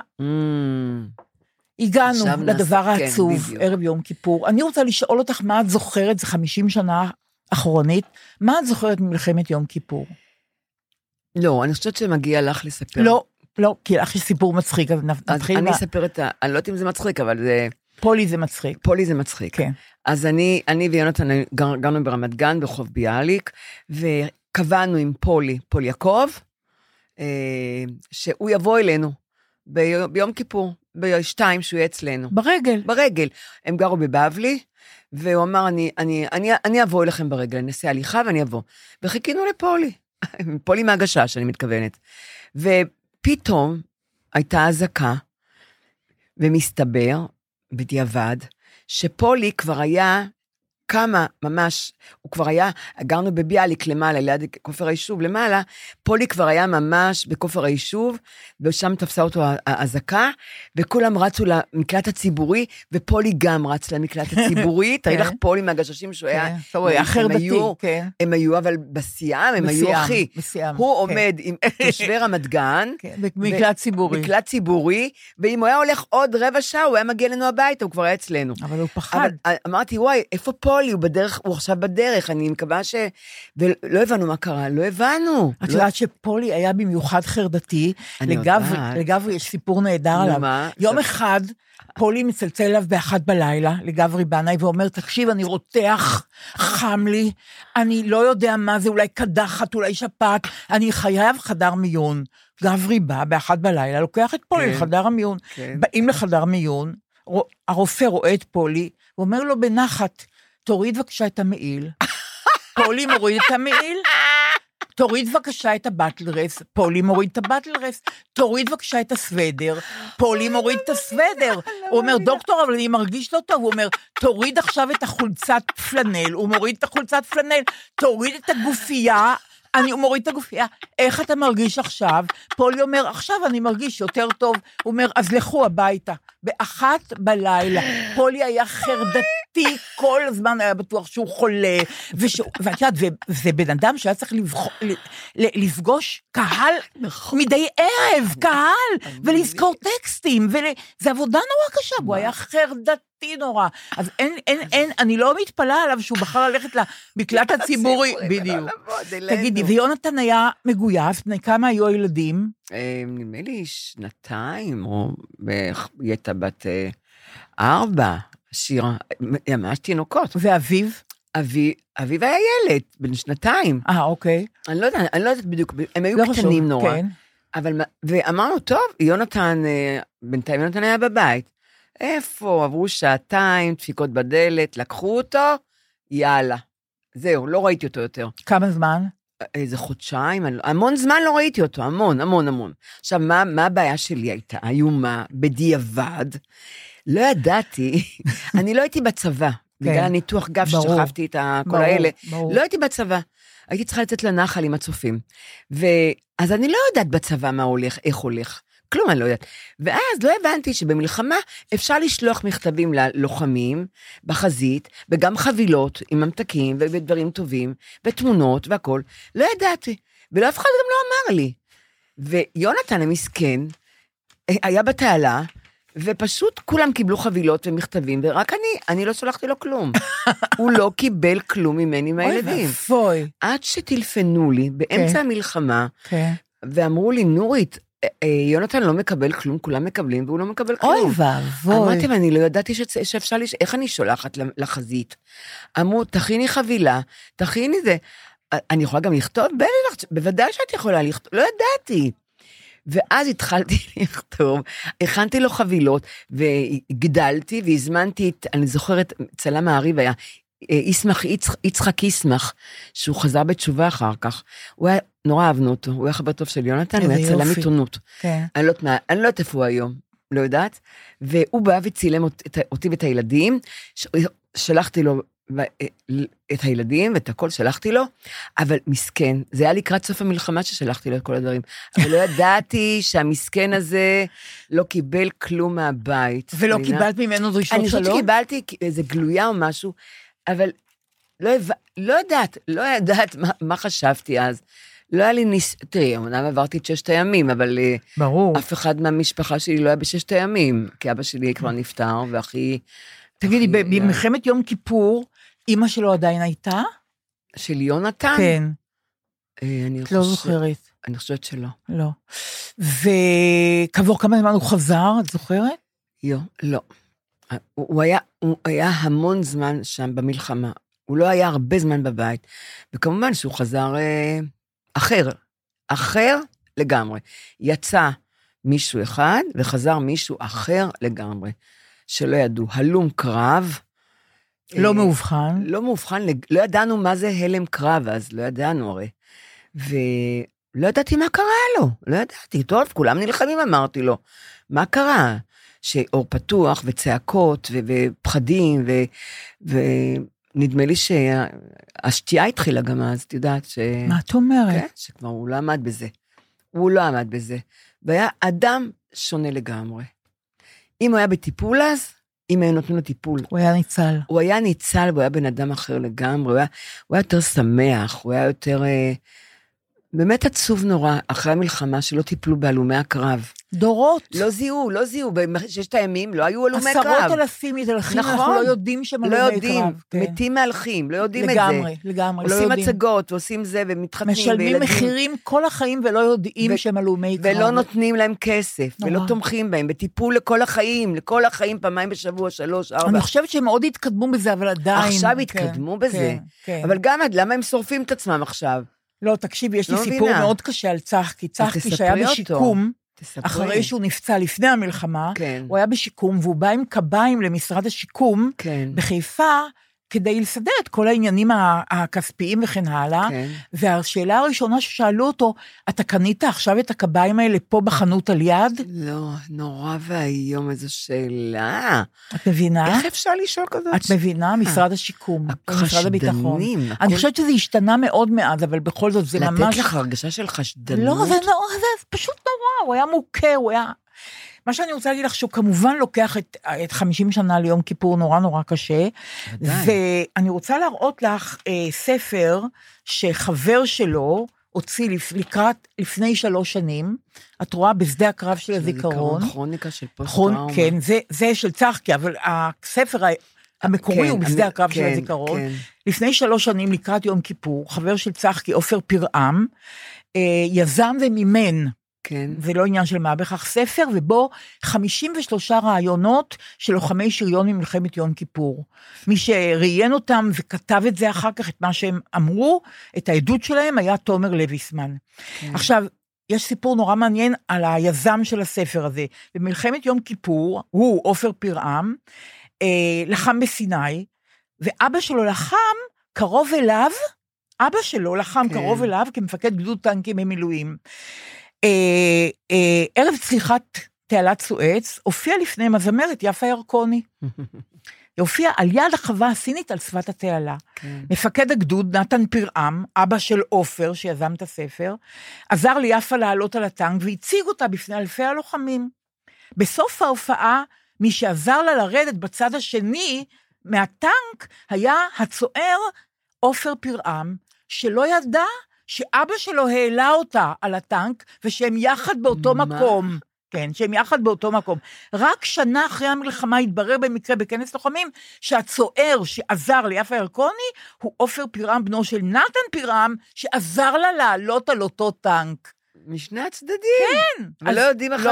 הגענו לדבר העצוב, ערב יום כיפור, אני רוצה לשאול אותך, מה את זוכרת, זה 50 שנה, אחרונית, מה את זוכרת ממלחמת יום כיפור? לא, אני חושבת שמגיע לך לספר. לא, כי לך יש סיפור מצחיק, אז אני אספר את ה... אני לא יודעת אם זה מצחיק, אבל זה... פולי זה מצחיק. פולי זה מצחיק. כן. אז אני ויונתן גרנו ברמת גן, בחוף ביאליק, וקבענו עם פולי, פול יעקוב, שהוא יבוא אלינו ביום כיפור, ב2 שהוא יהיה אצלנו. ברגל. ברגל. הם גרו בבבלי, והוא אמר, אני אבוא אליכם ברגל, אני אעשה הליכה ואני אבוא. וחיכינו לפולי, פולי מהגשה שאני מתכוונת. ופתאום הייתה הזקה, ומסתבר, בדיעבד, שפולי כבר היה כמה, ממש, הוא כבר היה, גרנו בביאליק למעלה, ליד כופר היישוב למעלה, פולי כבר היה ממש בכופר היישוב, ושם תפסה אותו הזקה, וכולם רצו למקלט הציבורי, ופולי גם רץ למקלט הציבורי, תראי לך פולי מהגששים שהוא היה, הם היו, אבל בסיאם, הם היו הכי, הוא עומד עם תושבי רמת גן, במקלט ציבורי, ואם הוא היה הולך עוד רבע שעה, הוא היה מגיע לנו הביתה, הוא כבר היה אצלנו. אבל הוא פחד. אמרתי, וואי, איפה פולי? הוא עכשיו בדרך, אני מקווה ש... ולא הבנו מה קרה, לא הבנו. את יודעת שפולי היה במיוחד חרדתי, לגברי יש סיפור נהדר עליו. יום אחד, פולי מצלצל אליו ב-1:00 בלילה, לגברי בנאי, ואומר, תקשיב, אני רותח, חם לי, אני לא יודע מה זה, אולי קדחת, אולי שפעת, אני חייב חדר מיון. גברי בא ב-1:00 בלילה, לוקח את פולי לחדר המיון. באים לחדר מיון, הרופא רואה את פולי, הוא אומר לו בנחת, תוריד בבקשה את המעיל, פולי מוריד את המעיל, תוריד בבקשה את הבטלרס, פולי מוריד את הבטלרס, תוריד בבקשה את הסוודר, פולי מוריד את הסוודר, הוא אומר, דוקטור, אבל אני מרגיש לא טוב, הוא אומר, תוריד עכשיו את החולצת פלנל, הוא מוריד את החולצת פלנל, תוריד את הגופייה, אני מוריד את הגופייה, איך אתה מרגיש עכשיו? פולי אומר, עכשיו אני מרגיש יותר טוב, הוא אומר, אז לכו הביתה, ב-1:00 בלילה, פולי היה חרדתי, כל הזמן היה בטוח שהוא חולה, וזה בן אדם שהיה צריך לפגוש קהל, מדי ערב, קהל, ולזכור טקסטים, זה עבודה נורא קשה, הוא היה חרדתי, נורא. אז אני לא מתפלאה עליו שהוא בחר ללכת למקלט הציבורי, בדיוק. תגידי, ויונתן היה מגויס, כמה היו הילדים? נדמה לי 2 שנתיים, או הייתה בת 4, שירה, ממש תינוקות. ואביו? אביו היה ילד, בן 2. אוקיי. אני לא יודעת בדיוק, הם היו קטנים נורא. ואמרנו, טוב, יונתן, בינתיים יונתן היה בבית, איפה? עברו 2 שעות, דפיקות בדלת, לקחו אותו, יאללה. זהו, לא ראיתי אותו יותר. כמה זמן? איזה 2 חודשים, המון זמן לא ראיתי אותו, המון. עכשיו, מה הבעיה שלי הייתה? איומה, בדיעבד. לא ידעתי, אני לא הייתי בצבא, בגלל הניתוח גב ששכבתי את כל האלה. לא הייתי בצבא. הייתי צריכה לצאת לנחל עם הצופים. אז אני לא יודעת בצבא מה הולך, איך הולך. כלום אני לא יודעת. ואז לא הבנתי שבמלחמה אפשר לשלוח מכתבים ללוחמים בחזית, וגם חבילות עם ממתקים ודברים טובים, ותמונות והכל. לא ידעתי. ולא אף אחד גם לא אמר לי. ויונתן המסכן היה בתעלה, ופשוט כולם קיבלו חבילות ומכתבים, ורק אני לא שולחתי לו כלום. הוא לא קיבל כלום ממני מהילדים. עד שטלפנו לי באמצע המלחמה, ואמרו לי, נורית, יונתן לא מקבל כלום, כולם מקבלים, והוא לא מקבל כלום. אוי ואבוי. אמרתי, ואני לא ידעתי שאפשר לי, איך אני שולחת לחזית? אמרו, תכיני חבילה, תכיני זה. אני יכולה גם לכתוב? בוודאי שאת יכולה לכתוב, לא ידעתי. ואז התחלתי לכתוב, הכנתי לו חבילות, וגדלתי, והזמנתי, אני זוכרת, צלם העריב היה, יצחק ישמח, שהוא חזר בתשובה אחר כך, הוא היה, נורא אהבנו אותו, הוא היה חבר טוב של יונתן, הוא היה צלם עיתונות. אני לא יודעת איפה הוא היום, לא יודעת, והוא בא וצילם אותי ואת הילדים, שלחתי לו את הילדים, ואת הכל שלחתי לו, אבל מסכן, זה היה לקראת סוף המלחמה ששלחתי לו את כל הדברים, אבל לא ידעתי שהמסכן הזה לא קיבל כלום מהבית. ולא קיבלת ממנו דרישות שלו? אני חושבת שקיבלתי איזה גלויה או משהו, אבל לא ידעת מה חשבתי אז, לא היה לי תראי, אמנם עברתי את 6 הימים, אבל ברור. אף אחד מהמשפחה שלי לא היה ב6 הימים, כי אבא שלי כבר נפטר, ואחי... תגידי, במלחמת יום כיפור, אמא שלו עדיין הייתה? של יונתן? כן. את לא זוכרת. אני חושבת שלא. לא. וכעבור כמה זמן הוא חזר, את זוכרת? לא. הוא היה המון זמן שם במלחמה. הוא לא היה הרבה זמן בבית. וכמובן שהוא חזר... אחר לגמרי. יצא מישהו אחד, וחזר מישהו אחר לגמרי, שלא ידעו, הלום קרב. לא מאובחן. לא מאובחן, לא ידענו מה זה הלם קרב, אז לא ידענו הרי. ולא ידעתי מה קרה לו, לא ידעתי, טוב, כולם נלחמים, אמרתי לו. מה קרה? שאור פתוח, וצעקות, ופחדים, נדמה לי שהשתייה התחילה גם אז, את יודעת ש... מה את אומרת? כן, שכבר הוא לא עמד בזה. הוא לא עמד בזה. והיה אדם שונה לגמרי. אם הוא היה בטיפול אז, אם היו נותנים לו טיפול. הוא היה ניצל. הוא היה ניצל, והוא היה בן אדם אחר לגמרי, הוא היה יותר שמח, הוא היה יותר... באמת עצוב נורא, אחרי המלחמה שלא טיפלו בהלומי הקרב. דורות. לא זיהו, ב6 הימים לא היו הלומי קרב. 10,000 מתהלכים, נכון. אנחנו לא יודעים שהם הלומי קרב. לא יודעים, מתים מהלכים, לא יודעים את זה. לגמרי, לא יודעים. עושים הצגות, ועושים זה, ומתחתנים. משלמים מחירים כל החיים, ולא יודעים שהם הלומי קרב. ולא נותנים להם כסף, ולא תומכים בהם, בטיפול לכל החיים, פעמיים בשבוע, 3, 4. אני חושבת שהם מאוד התקדמו בזה, אבל עדיין. עכשיו התקדמו בזה. אבל גם למה הם שורפים את עצמם עכשיו? לא, תקשיב, יש לי סיפור מאוד קשה על צחקי שהיה בשיקום. אחרי שהוא נפצע לפני המלחמה, הוא היה בשיקום, והוא בא עם קביים למשרד השיקום, בחיפה, כדי לסדר את כל העניינים הכספיים וכן הלאה, והשאלה הראשונה ששאלו אותו, אתה קנית עכשיו את הקביים האלה פה בחנות על יד? לא, נורא והיום איזו שאלה. את מבינה? איך אפשר לשאול כזאת? את מבינה? משרד השיקום, משרד הביטחון. אני חושבת שזה השתנה מאוד מאז, אבל בכל זאת זה ממש... לתת לך הרגשה של חשדנות? לא, זה פשוט נורא, הוא היה מוכר, הוא היה... מה שאני רוצה להגיד לך, שהוא כמובן לוקח את 50 שנה ליום כיפור, נורא נורא קשה, ואני רוצה להראות לך ספר שחבר שלו הוציא לפני 3 שנים, את רואה בשדה הקרב של הזיכרון, כרוניקה של פוסט-טראומה. כן, זה של צחקי, אבל הספר המקורי הוא בשדה הקרב של הזיכרון, לפני 3 שנים לקראת יום כיפור, חבר של צחקי, עופר פרעם, יזם ומימן, כן. זה לא עניין של מה בכך, ספר, ובו 53 רעיונות של לוחמי שריון ממלחמת יום כיפור. מי שראיין אותם וכתב את זה אחר כך, את מה שהם אמרו, את העדות שלהם, היה תומר לויסמן. כן. עכשיו, יש סיפור נורא מעניין על היזם של הספר הזה. במלחמת יום כיפור, הוא, עופר פרעם, לחם בסיני, ואבא שלו לחם קרוב אליו, אבא שלו לחם כן. קרוב אליו, כמפקד גדוד טנקים במילואים. ערב צליחת תעלת סואץ, הופיע לפני מזמרת יפה ירקוני. הופיע על יד החווה הסינית על שפת התעלה. מפקד הגדוד, נתן פירם, אבא של עופר, שיזם את הספר, עזר ליפה לעלות על הטנק, והציג אותה בפני אלפי הלוחמים. בסוף ההופעה, מי שעזר לה לרדת בצד השני מהטנק, היה הצוער עופר פירם, שלא ידע, שאבא שלו העלה אותה על הטנק, ושהם יחד באותו מקום. כן, שהם יחד באותו מקום. רק שנה אחרי המלחמה התברר במקרה בכנס לוחמים, שהצוער שעזר ליפה ירקוני, הוא עופר פירם, בנו של נתן פירם, שעזר לה לעלות על אותו טנק. משני הצדדים. כן. לא יודעים אחד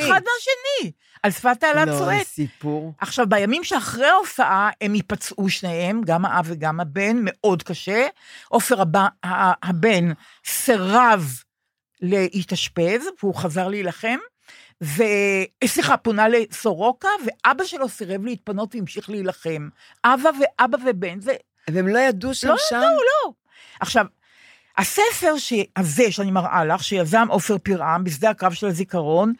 מהשני. על שפת העלת צועט. לא, סיפור. עכשיו, בימים שאחרי ההופעה, הם ייפצעו שניהם, גם האב וגם הבן, מאוד קשה. עופר הבן סירב להתאשפז, והוא חזר להילחם, וסליחה, פונה לסורוקה, ואבא שלו סירב להתפנות והמשיך להילחם. אבא ובן, זה... והם לא ידעו שם? לא. עכשיו, הספר הזה שאני מראה לך, שיזם עופר פרעם בשדה הקרב של הזיכרון,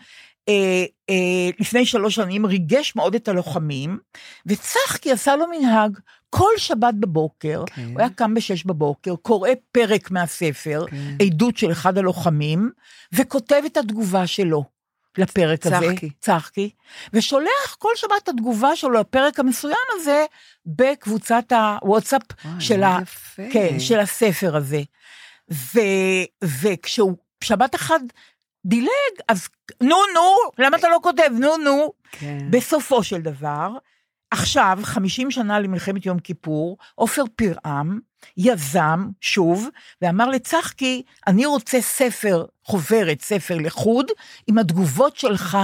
לפני 3 שנים, ריגש מאוד את הלוחמים, וצחקי עשה לו מנהג, כל שבת בבוקר, הוא היה קם ב6 בבוקר, קורא פרק מהספר, עדות של אחד הלוחמים, וכותב את התגובה שלו. לפרק הזה, צחקי, ושולח כל שבת את התגובה שלו לפרק המסוים הזה, בקבוצת הוואטסאפ של הספר הזה. וכשהוא שבת אחד דילג, אז נו, למה אתה לא כותב? נו. בסופו של דבר, עכשיו, 50 שנה למלחמת יום כיפור, עופר פרעם יזם שוב, ואמר לצחקי, אני רוצה ספר, חוברת ספר לחוד, עם התגובות שלך,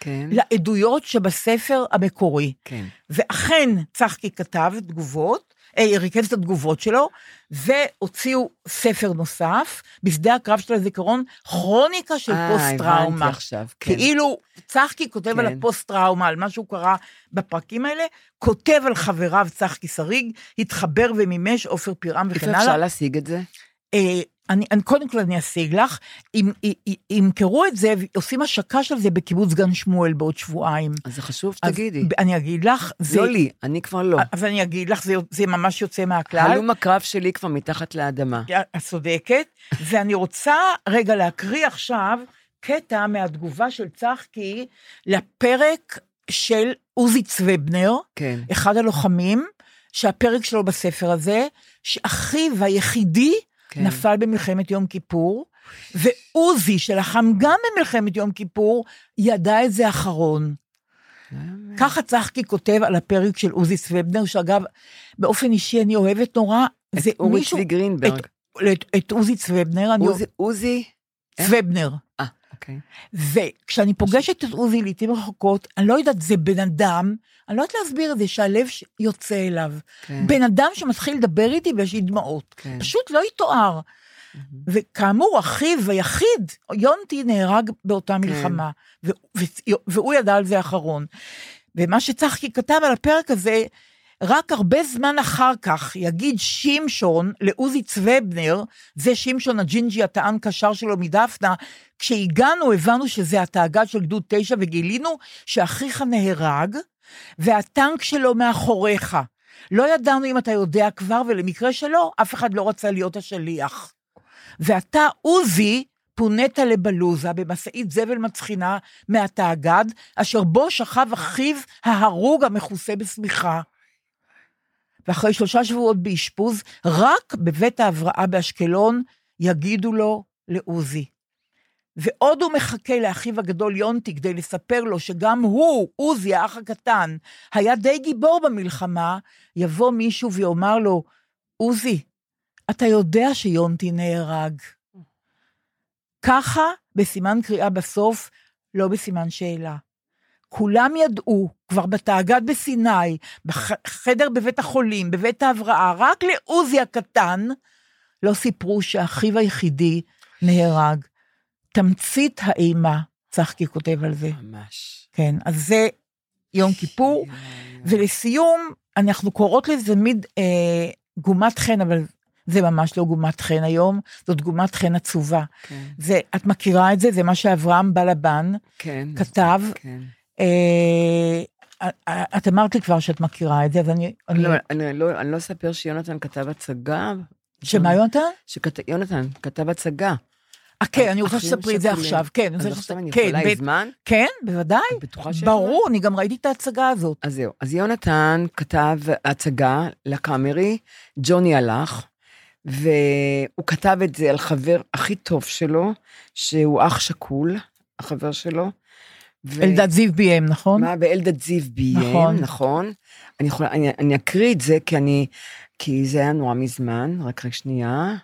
כן. לעדויות שבספר המקורי. כן. ואכן צחקי כתב תגובות, ריכב את התגובות שלו, והוציאו ספר נוסף, בשדה הקרב של הזיכרון, כרוניקה של פוסט-טראומה. עכשיו, כן. כאילו, צחקי כותב כן. על הפוסט-טראומה, על מה שהוא קרא בפרקים האלה, כותב על חבריו צחקי שריג, התחבר ומימש עופר פרעם וכן הלאה. אפשר להשיג את זה? קודם כל אני אשיג לך, אם קראו את זה, עושים השקה של זה בקיבוץ גן שמואל בעוד שבועיים. אז זה חשוב, תגידי. אני אגיד לך, זה... לא לי, אני כבר לא. אז אני אגיד לך, זה ממש יוצא מהכלל. הלום הקרב שלי כבר מתחת לאדמה. הסודקת, ואני רוצה רגע להקריא עכשיו, קטע מהתגובה של צחקי, לפרק של עוזי צוויבנר, כן. אחד הלוחמים, שהפרק שלו בספר הזה, שאחיו היחידי, נפל במלחמת יום כיפור, ועוזי שלחם גם במלחמת יום כיפור, ידע את זה אחרון. ככה צחקי כותב על הפרק של עוזי צוויבנר, שאגב, באופן אישי אני אוהבת נורא, את אורי צבי גרינברג. את עוזי צוויבנר. עוזי? צוויבנר. וכשאני פוגשת את עוזי לעתים רחוקות, אני לא יודעת, זה בן אדם, אני לא יודעת להסביר את זה, שהלב יוצא אליו. בן אדם שמתחיל לדבר איתי ויש לי דמעות. פשוט לא יתואר. וכאמור, אחיו היחיד, יונטי נהרג באותה מלחמה, והוא ידע על זה האחרון. ומה שצחקי כתב על הפרק הזה, רק הרבה זמן אחר כך יגיד שימשון לעוזי צוויבנר, זה שימשון הג'ינג'י הטען קשר שלו מדפנה, כשהגענו הבנו שזה התאגד של גדוד 9 וגילינו שאחיך נהרג והטנק שלו מאחוריך. לא ידענו אם אתה יודע כבר ולמקרה שלו אף אחד לא רצה להיות השליח. ואתה עוזי פונית לבלוזה במסעית זבל מצחינה מהתאגד אשר בו שכב אחיו ההרוג המכוסה בסמיכה. ואחרי 3 שבועות באשפוז, רק בבית ההבראה באשקלון, יגידו לו לעוזי. ועוד הוא מחכה לאחיו הגדול יונטי, כדי לספר לו שגם הוא, עוזי, האח הקטן, היה די גיבור במלחמה, יבוא מישהו ויאמר לו, עוזי, אתה יודע שיונטי נהרג. ככה, בסימן קריאה בסוף, לא בסימן שאלה. כולם ידעו, כבר בתאגד בסיני, בחדר בבית החולים, בבית ההבראה, רק לעוזי הקטן, לא סיפרו שאחיו היחידי נהרג. תמצית האימה, צחקי כותב על זה. ממש. כן, אז זה יום כיפור, ולסיום, אנחנו קוראות לזה מיד גומת חן, אבל זה ממש לא גומת חן היום, זאת גומת חן עצובה. כן. זה, את מכירה את זה, זה מה שאברהם בלבן כן, כתב, כן. את אמרת לי כבר שאת מכירה את זה, אז אני לא אספר שיונתן כתב הצגה. שמה יונתן? שיונתן כתב הצגה. כן, אני רוצה שספרי את זה עכשיו. אני חושב אני יכולה להזמן? כן, בוודאי, ברור, אני גם ראיתי את ההצגה הזאת. אז זהו, אז יונתן כתב הצגה לקאמרי, ג'וני הלך, והוא כתב את זה על חבר הכי טוב שלו, שהוא אח שקול, החבר שלו, אלדד זיו ביים, נכון? מה, באלדד זיו ביים, נכון. אני אקריא את זה, כי זה היה נורא מזמן, רק שנייה,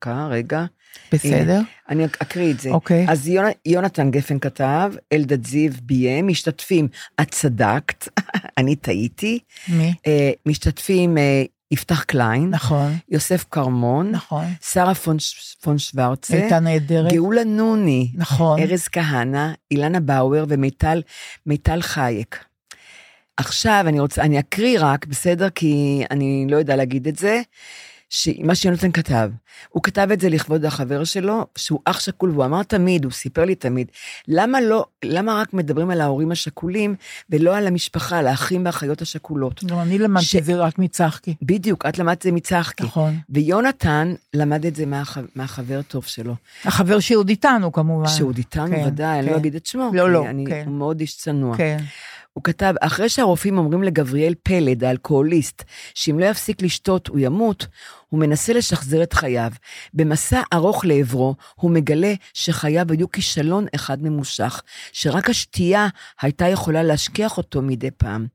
דקה, רגע. בסדר. אני אקריא את זה. אוקיי. אז יונתן גפן כתב, אלדד זיו ביים, משתתפים, את צדקת, אני טעיתי. מי? משתתפים, יפתח קליין. נכון. יוסף קרמון. נכון. שרה פון שוורצה. הייתה נהדרת. גאולה נוני. נכון. ארז כהנה, אילנה באואר ומיטל חייק. עכשיו אני אקריא רק, בסדר, כי אני לא יודע להגיד את זה, מה שיונתן כתב, הוא כתב את זה לכבוד החבר שלו, שהוא אח שקול, והוא אמר תמיד, הוא סיפר לי תמיד, למה רק מדברים על ההורים השקולים, ולא על המשפחה, על האחים והאחיות השקולות. אני למדתי את זה רק מצחקי. בדיוק, את למדת את זה מצחקי. נכון. ויונתן למד את זה מהחבר טוב שלו. החבר שעוד איתנו כמובן. שעוד איתנו, ודאי, אני לא אגיד את שמו. לא, לא, כן. הוא מאוד איש צנוע. כן. הוא כתב, אחרי שהרופאים אומרים לגבריאל פלד, האלכוהוליסט, שאם לא יפסיק לשתות הוא ימות, הוא מנסה לשחזר את חייו. במסע ארוך לעברו, הוא מגלה שחייו היו כישלון אחד ממושך, שרק השתייה הייתה יכולה להשכיח אותו מדי פעם.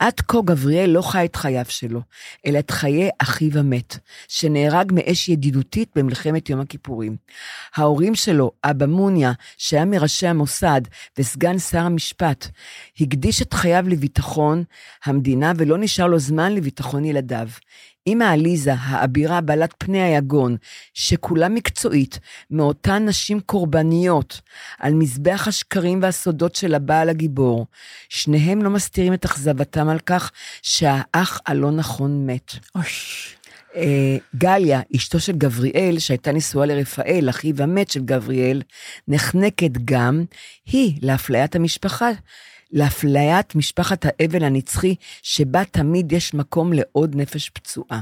עד כה גבריאל לא חי את חייו שלו, אלא את חיי אחיו המת, שנהרג מאש ידידותית במלחמת יום הכיפורים. ההורים שלו, אבא מוניה, שהיה מראשי המוסד, וסגן שר המשפט, הקדיש את חייו לביטחון המדינה, ולא נשאר לו זמן לביטחון ילדיו. אמא עליזה, האבירה בעלת פני היגון, שכולה מקצועית, מאותן נשים קורבניות, על מזבח השקרים והסודות של הבעל הגיבור, שניהם לא מסתירים את אכזבתם על כך, שהאח הלא נכון מת. אוש. גליה, אשתו של גבריאל, שהייתה נשואה לרפאל, אחיו המת של גבריאל, נחנקת גם, היא להפליית המשפחה, להפליית משפחת האבל הנצחי, שבה תמיד יש מקום לעוד נפש פצועה.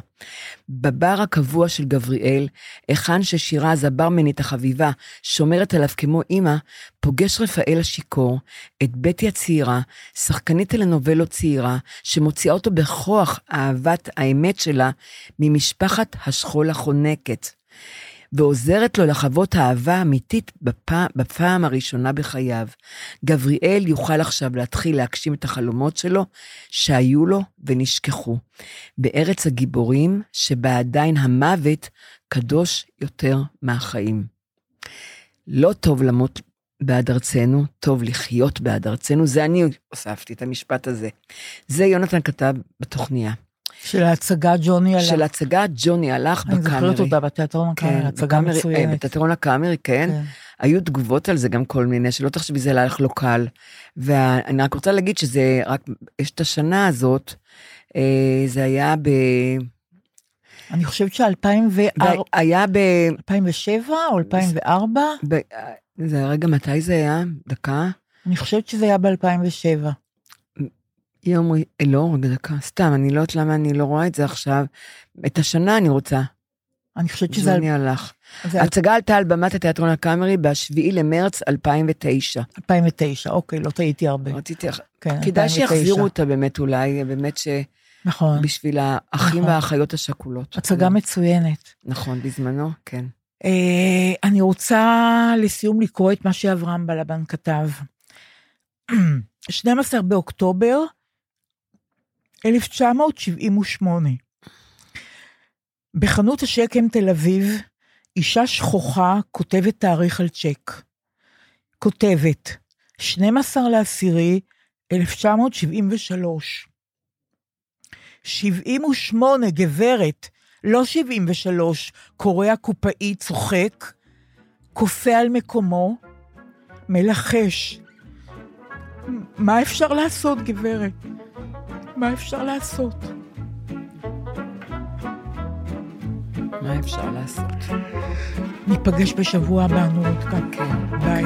בבר הקבוע של גבריאל, היכן ששירה זברמנית החביבה, שומרת עליו כמו אמא, פוגש רפאל השיקור, את בתי הצעירה, שחקנית לנובלות צעירה, שמוציאה אותו בכוח אהבת האמת שלה, ממשפחת השכול החונקת. ועוזרת לו לחוות האהבה אמיתית בפעם הראשונה בחייו. גבריאל יוכל עכשיו להתחיל להגשים את החלומות שלו, שהיו לו ונשכחו. בארץ הגיבורים, שבה עדיין המוות קדוש יותר מהחיים. לא טוב למות בעד ארצנו, טוב לחיות בעד ארצנו, זה אני הוספתי את המשפט הזה. זה יונתן כתב בתוכניה. של ההצגה ג'וני הלך. של ההצגה ג'וני הלך בקאמרי. אני זוכרת אותה בתיאטרון הקאמרי, הצגה מצוינת. בתיאטרון הקאמרי, כן. היו תגובות על זה גם כל מיני, שלא תחשבי זה הלך לא קל. ואני רק רוצה להגיד שזה רק, יש את השנה הזאת, זה היה ב... אני חושבת ש-2004... היה ב... 2007 או 2004? זה רגע, מתי זה היה? דקה? אני חושבת שזה היה ב-2007. יום, לא, רגע דקה, סתם, אני לא יודעת למה אני לא רואה את זה עכשיו, את השנה אני רוצה. אני חושבת שזה... ג'וני הלך. ההצגה עלתה על במת התיאטרון הקאמרי ב7 למרץ 2009. 2009, אוקיי, לא טעיתי הרבה. רציתי, כדאי שיחזירו אותה באמת אולי, באמת ש... נכון. בשביל האחים והאחיות השקולות. הצגה מצוינת. נכון, בזמנו, כן. אני רוצה לסיום לקרוא את מה שאברהם בלבן כתב. 12 באוקטובר, 1978. בחנות השקם תל אביב, אישה שכוחה כותבת תאריך על צ'ק. כותבת 12/10/1973. 78 גברת, לא 73, קורא הקופאי צוחק, קופא על מקומו, מלחש. מה אפשר לעשות גברת? מה אפשר לעשות? מה אפשר לעשות? ניפגש בשבוע הבא, נורית גפן. ביי.